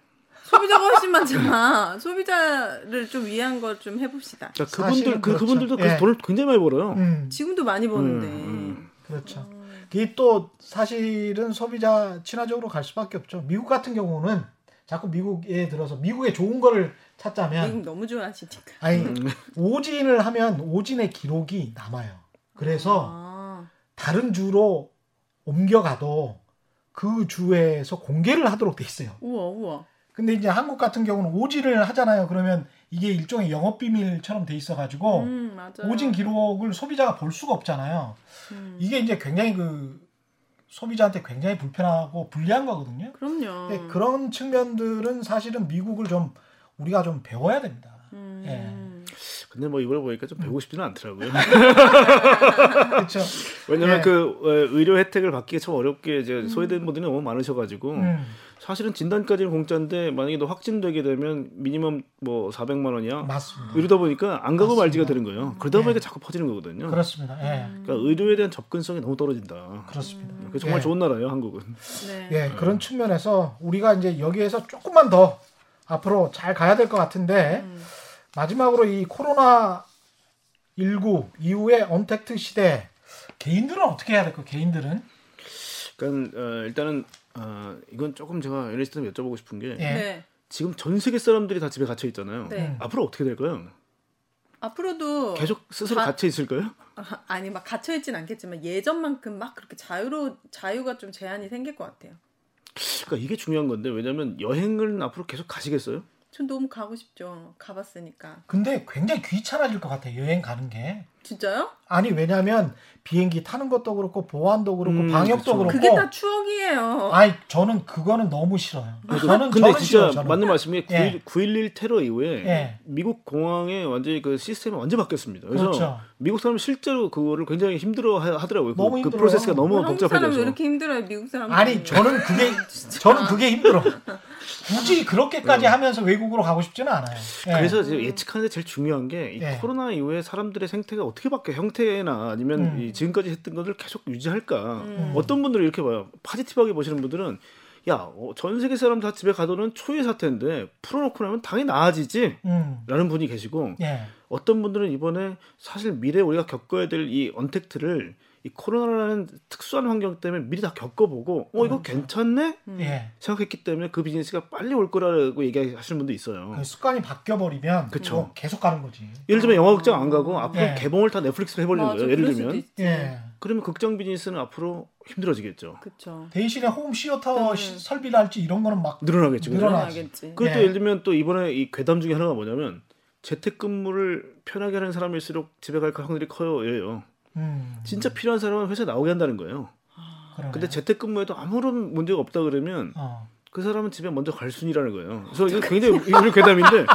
소비자가 훨씬 많잖아. 소비자를 좀 위한 걸 좀 해봅시다. 그러니까 그분들, 그 그렇죠. 그분들도 예. 돈을 굉장히 많이 벌어요. 음. 지금도 많이 버는데. 음, 음. 그렇죠. 이게 음. 또 사실은 소비자 친화적으로 갈 수밖에 없죠. 미국 같은 경우는. 자꾸 미국에 들어서 미국의 좋은 거를 찾자면 미국 너무 좋아하시니까 아니 오진을 하면 오진의 기록이 남아요. 그래서 아. 다른 주로 옮겨가도 그 주에서 공개를 하도록 돼 있어요. 우와 우와. 근데 이제 한국 같은 경우는 오진을 하잖아요. 그러면 이게 일종의 영업 비밀처럼 돼 있어가지고 음, 오진 기록을 소비자가 볼 수가 없잖아요. 음. 이게 이제 굉장히 그 소비자한테 굉장히 불편하고 불리한 거거든요. 그럼요. 네, 그런 측면들은 사실은 미국을 좀 우리가 좀 배워야 됩니다. 음. 예. 근데 뭐 이걸 보니까 좀 배우고 싶지는 않더라고요. 그렇죠. 왜냐면 네. 그 의료 혜택을 받기 참 어렵게 이제 소외된 분들이 너무 많으셔가지고 음. 사실은 진단까지는 공짜인데 만약에 또 확진되게 되면 미니멈 뭐 사백만 원이야. 맞습니다. 이러다 보니까 안 가고 맞습니다. 말지가 되는 거예요. 그러다 네. 보니까 자꾸 퍼지는 거거든요. 그렇습니다. 네. 그러니까 의료에 대한 접근성이 너무 떨어진다. 그렇습니다. 음. 정말 네. 좋은 나라예요, 한국은. 네. 네. 네. 그런 측면에서 우리가 이제 여기에서 조금만 더 앞으로 잘 가야 될 것 같은데. 음. 마지막으로 이 코로나십구 이후의 언택트 시대 개인들은 어떻게 해야 될까요? 개인들은? 그러니까 어, 일단은 어, 이건 조금 제가 연예인한테 여쭤보고 싶은 게 예. 네. 지금 전 세계 사람들이 다 집에 갇혀 있잖아요. 네. 앞으로 어떻게 될까요? 앞으로도 계속 스스로 가, 갇혀 있을까요? 아니 막 갇혀 있진 않겠지만 예전만큼 막 그렇게 자유로 자유가 좀 제한이 생길 것 같아요. 그러니까 이게 중요한 건데 왜냐하면 여행을 앞으로 계속 가시겠어요? 전 너무 가고 싶죠. 가봤으니까. 근데 굉장히 귀찮아질 것 같아요. 여행 가는 게. 진짜요? 아니 왜냐하면 비행기 타는 것도 그렇고 보안도 그렇고 음, 방역도 그렇죠. 그렇고. 그게 다 추억이에요. 아니 저는 그거는 너무 싫어요. 저는 근데 저는 진짜 싫어요, 저는. 맞는 말씀이 예. 구일일 테러 이후에 예. 미국 공항의 완전히 그 시스템이 완전 바뀌었습니다. 그래서 그렇죠. 미국 사람이 실제로 그거를 굉장히 힘들어 하더라고요. 너무 힘들어요. 그 프로세스가 너무 복잡해져서. 한국 사람이 왜 이렇게 힘들어요? 미국 사람이. 아니 저는 그게 저는 그게 힘들어. 굳이 그렇게까지 하면서 외국으로 가고 싶지는 않아요. 예. 그래서 예측하는 데 제일 중요한 게 이 예. 코로나 이후에 사람들의 생태가 어떻게 바뀌어 형태나 아니면 음. 이 지금까지 했던 것을 계속 유지할까? 음. 어떤 분들은 이렇게 봐요. 파지티브하게 보시는 분들은 야, 어, 전 세계 사람 다 집에 가둬놓은 초유의 사태인데 풀어놓고 나면 당연히 나아지지? 음. 라는 분이 계시고 예. 어떤 분들은 이번에 사실 미래에 우리가 겪어야 될 이 언택트를 이 코로나라는 특수한 환경 때문에 미리 다 겪어보고 어 이거 괜찮네? 음. 예. 생각했기 때문에 그 비즈니스가 빨리 올 거라고 얘기하시는 분도 있어요. 습관이 바뀌어버리면 그쵸. 계속 가는 거지. 예를 들면 영화극장 안 가고 앞으로 예. 개봉을 다 넷플릭스로 해버리는 맞아, 거예요. 예를 들면. 예. 그러면 극장 비즈니스는 앞으로 힘들어지겠죠. 그쵸. 대신에 홈시어터 네. 설비랄지 이런 거는 막 늘어나겠지. 늘어나지. 늘어나겠지. 그리고 또 예. 예를 들면 또 이번에 이 괴담 중에 하나가 뭐냐면 재택근무를 편하게 하는 사람일수록 집에 갈 확률이 커요. 음. 진짜 필요한 사람은 회사에 나오게 한다는 거예요. 그러네. 근데 재택근무에도 아무런 문제가 없다 그러면 어. 그 사람은 집에 먼저 갈 순이라는 거예요. 그래서 이게 굉장히 이런 괴담인데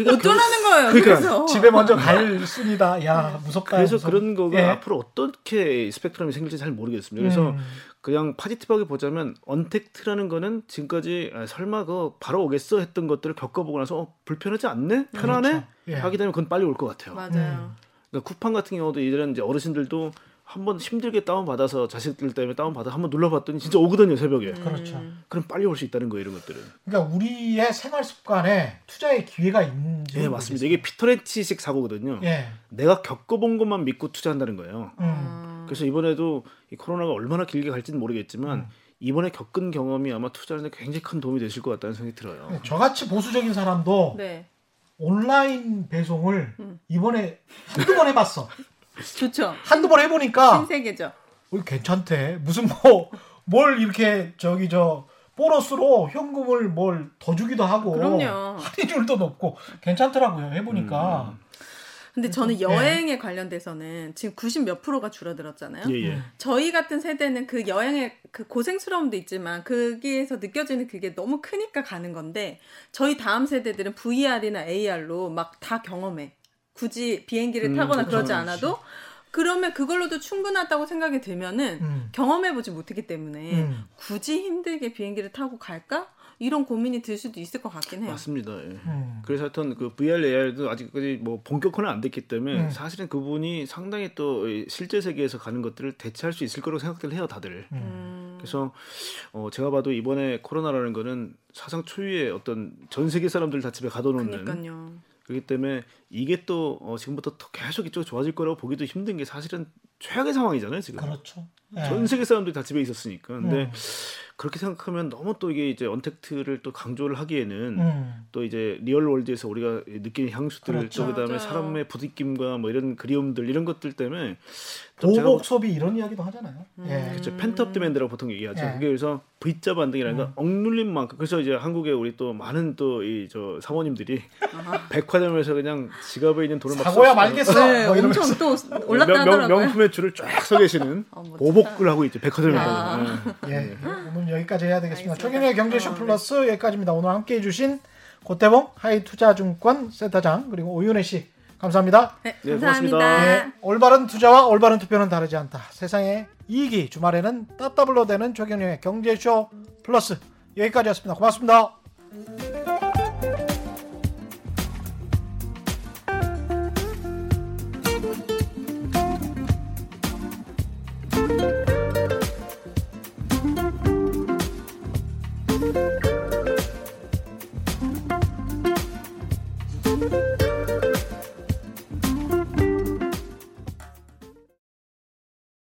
어쩌라는 거예요. 그러니까 그래서. 집에 먼저 갈 순이다. 야 무섭다. 그래서 무섭다. 그런 거가 예. 앞으로 어떻게 스펙트럼이 생길지 잘 모르겠습니다. 그래서 음. 그냥 파지티브하게 보자면 언택트라는 거는 지금까지 아, 설마 그 바로 오겠어 했던 것들을 겪어보고 나서 어, 불편하지 않네? 편하네? 그렇죠. 예. 하게 되면 그건 빨리 올 것 같아요. 맞아요. 음. 그러니까 쿠팡 같은 경우도 이런 이제 어르신들도 한번 힘들게 다운 받아서 자식들 때문에 다운 받아 한번 눌러봤더니 진짜 오거든요 새벽에. 그렇죠. 음. 그럼 빨리 올 수 있다는 거예요 이런 것들은. 그러니까 우리의 생활 습관에 투자의 기회가 있는지. 네 맞습니다. 이게 피터렌치식 사고거든요. 예. 내가 겪어본 것만 믿고 투자한다는 거예요. 음. 그래서 이번에도 이 코로나가 얼마나 길게 갈지는 모르겠지만. 음. 이번에 겪은 경험이 아마 투자하는 데 굉장히 큰 도움이 되실 것 같다는 생각이 들어요. 네, 저같이 보수적인 사람도. 네. 온라인 배송을 음. 이번에 한두 번 해봤어. 좋죠. 한두 번 해보니까 신세계죠. 어, 괜찮대. 무슨 뭐 뭘 이렇게 저기 저 보너스로 현금을 뭘 더 주기도 하고. 그럼요. 할인율도 높고 괜찮더라고요. 해보니까. 음. 근데 저는 여행에 예. 관련돼서는 지금 구십 몇 프로가 줄어들었잖아요. 예, 예. 저희 같은 세대는 그 여행의 그 고생스러움도 있지만 거기에서 느껴지는 그게 너무 크니까 가는 건데 저희 다음 세대들은 브이알이나 에이알로 막 다 경험해. 굳이 비행기를 음, 타거나 그렇죠, 그러지 않아도 그렇지. 그러면 그걸로도 충분하다고 생각이 들면은 음. 경험해보지 못했기 때문에 음. 굳이 힘들게 비행기를 타고 갈까? 이런 고민이 들 수도 있을 것 같긴 해요. 맞습니다. 예. 음. 그래서 하여튼 그 브이알, 에이알도 아직까지 뭐 본격화는 안 됐기 때문에 음. 사실은 그분이 상당히 또 실제 세계에서 가는 것들을 대체할 수 있을 거라고 생각들 해요, 다들. 음. 그래서 어, 제가 봐도 이번에 코로나라는 거는 사상 초유의 어떤 전 세계 사람들 다 집에 가둬놓는. 그러니까요. 그렇기 때문에 이게 또 어, 지금부터 더 계속 이쪽 좋아질 거라고 보기도 힘든 게 사실은 최악의 상황이잖아요, 지금. 그렇죠. 예. 전 세계 사람들이 다 집에 있었으니까. 근데 음. 그렇게 생각하면 너무 또 이게 이제 언택트를 또 강조를 하기에는 음. 또 이제 리얼월드에서 우리가 느끼는 향수들, 그렇죠. 또 그다음에 맞아요. 사람의 부딪힘과 뭐 이런 그리움들 이런 것들 때문에 보복 소비 이런 이야기도 하잖아요. 음. 예. 그렇죠. 펜트업 디맨드라고 보통 얘기하죠. 예. 그게 그래서 V자 반등이라는 건 음. 억눌린 만큼. 그래서 이제 한국에 우리 또 많은 또 이 저 사모님들이 백화점에서 그냥 지갑에 있는 돈을 막 사고야 말겠어. 네, 뭐 엄청 또 올랐다더라고요. 명품의 줄을 쫙 서 계시는 아, 보복을 하고 있죠. 백화점에서. 아. 예. 예. 여기까지 해야 되겠습니다. 알겠습니다. 최경영의 경제쇼 플러스 여기까지입니다. 오늘 함께해 주신 고태봉 하이투자증권 센터장 그리고 오윤혜 씨 감사합니다. 네, 감사합니다. 네, 네, 올바른 투자와 올바른 투표는 다르지 않다. 세상의 이익이 주말에는 따따블로 되는 최경영의 경제쇼 플러스 여기까지였습니다. 고맙습니다.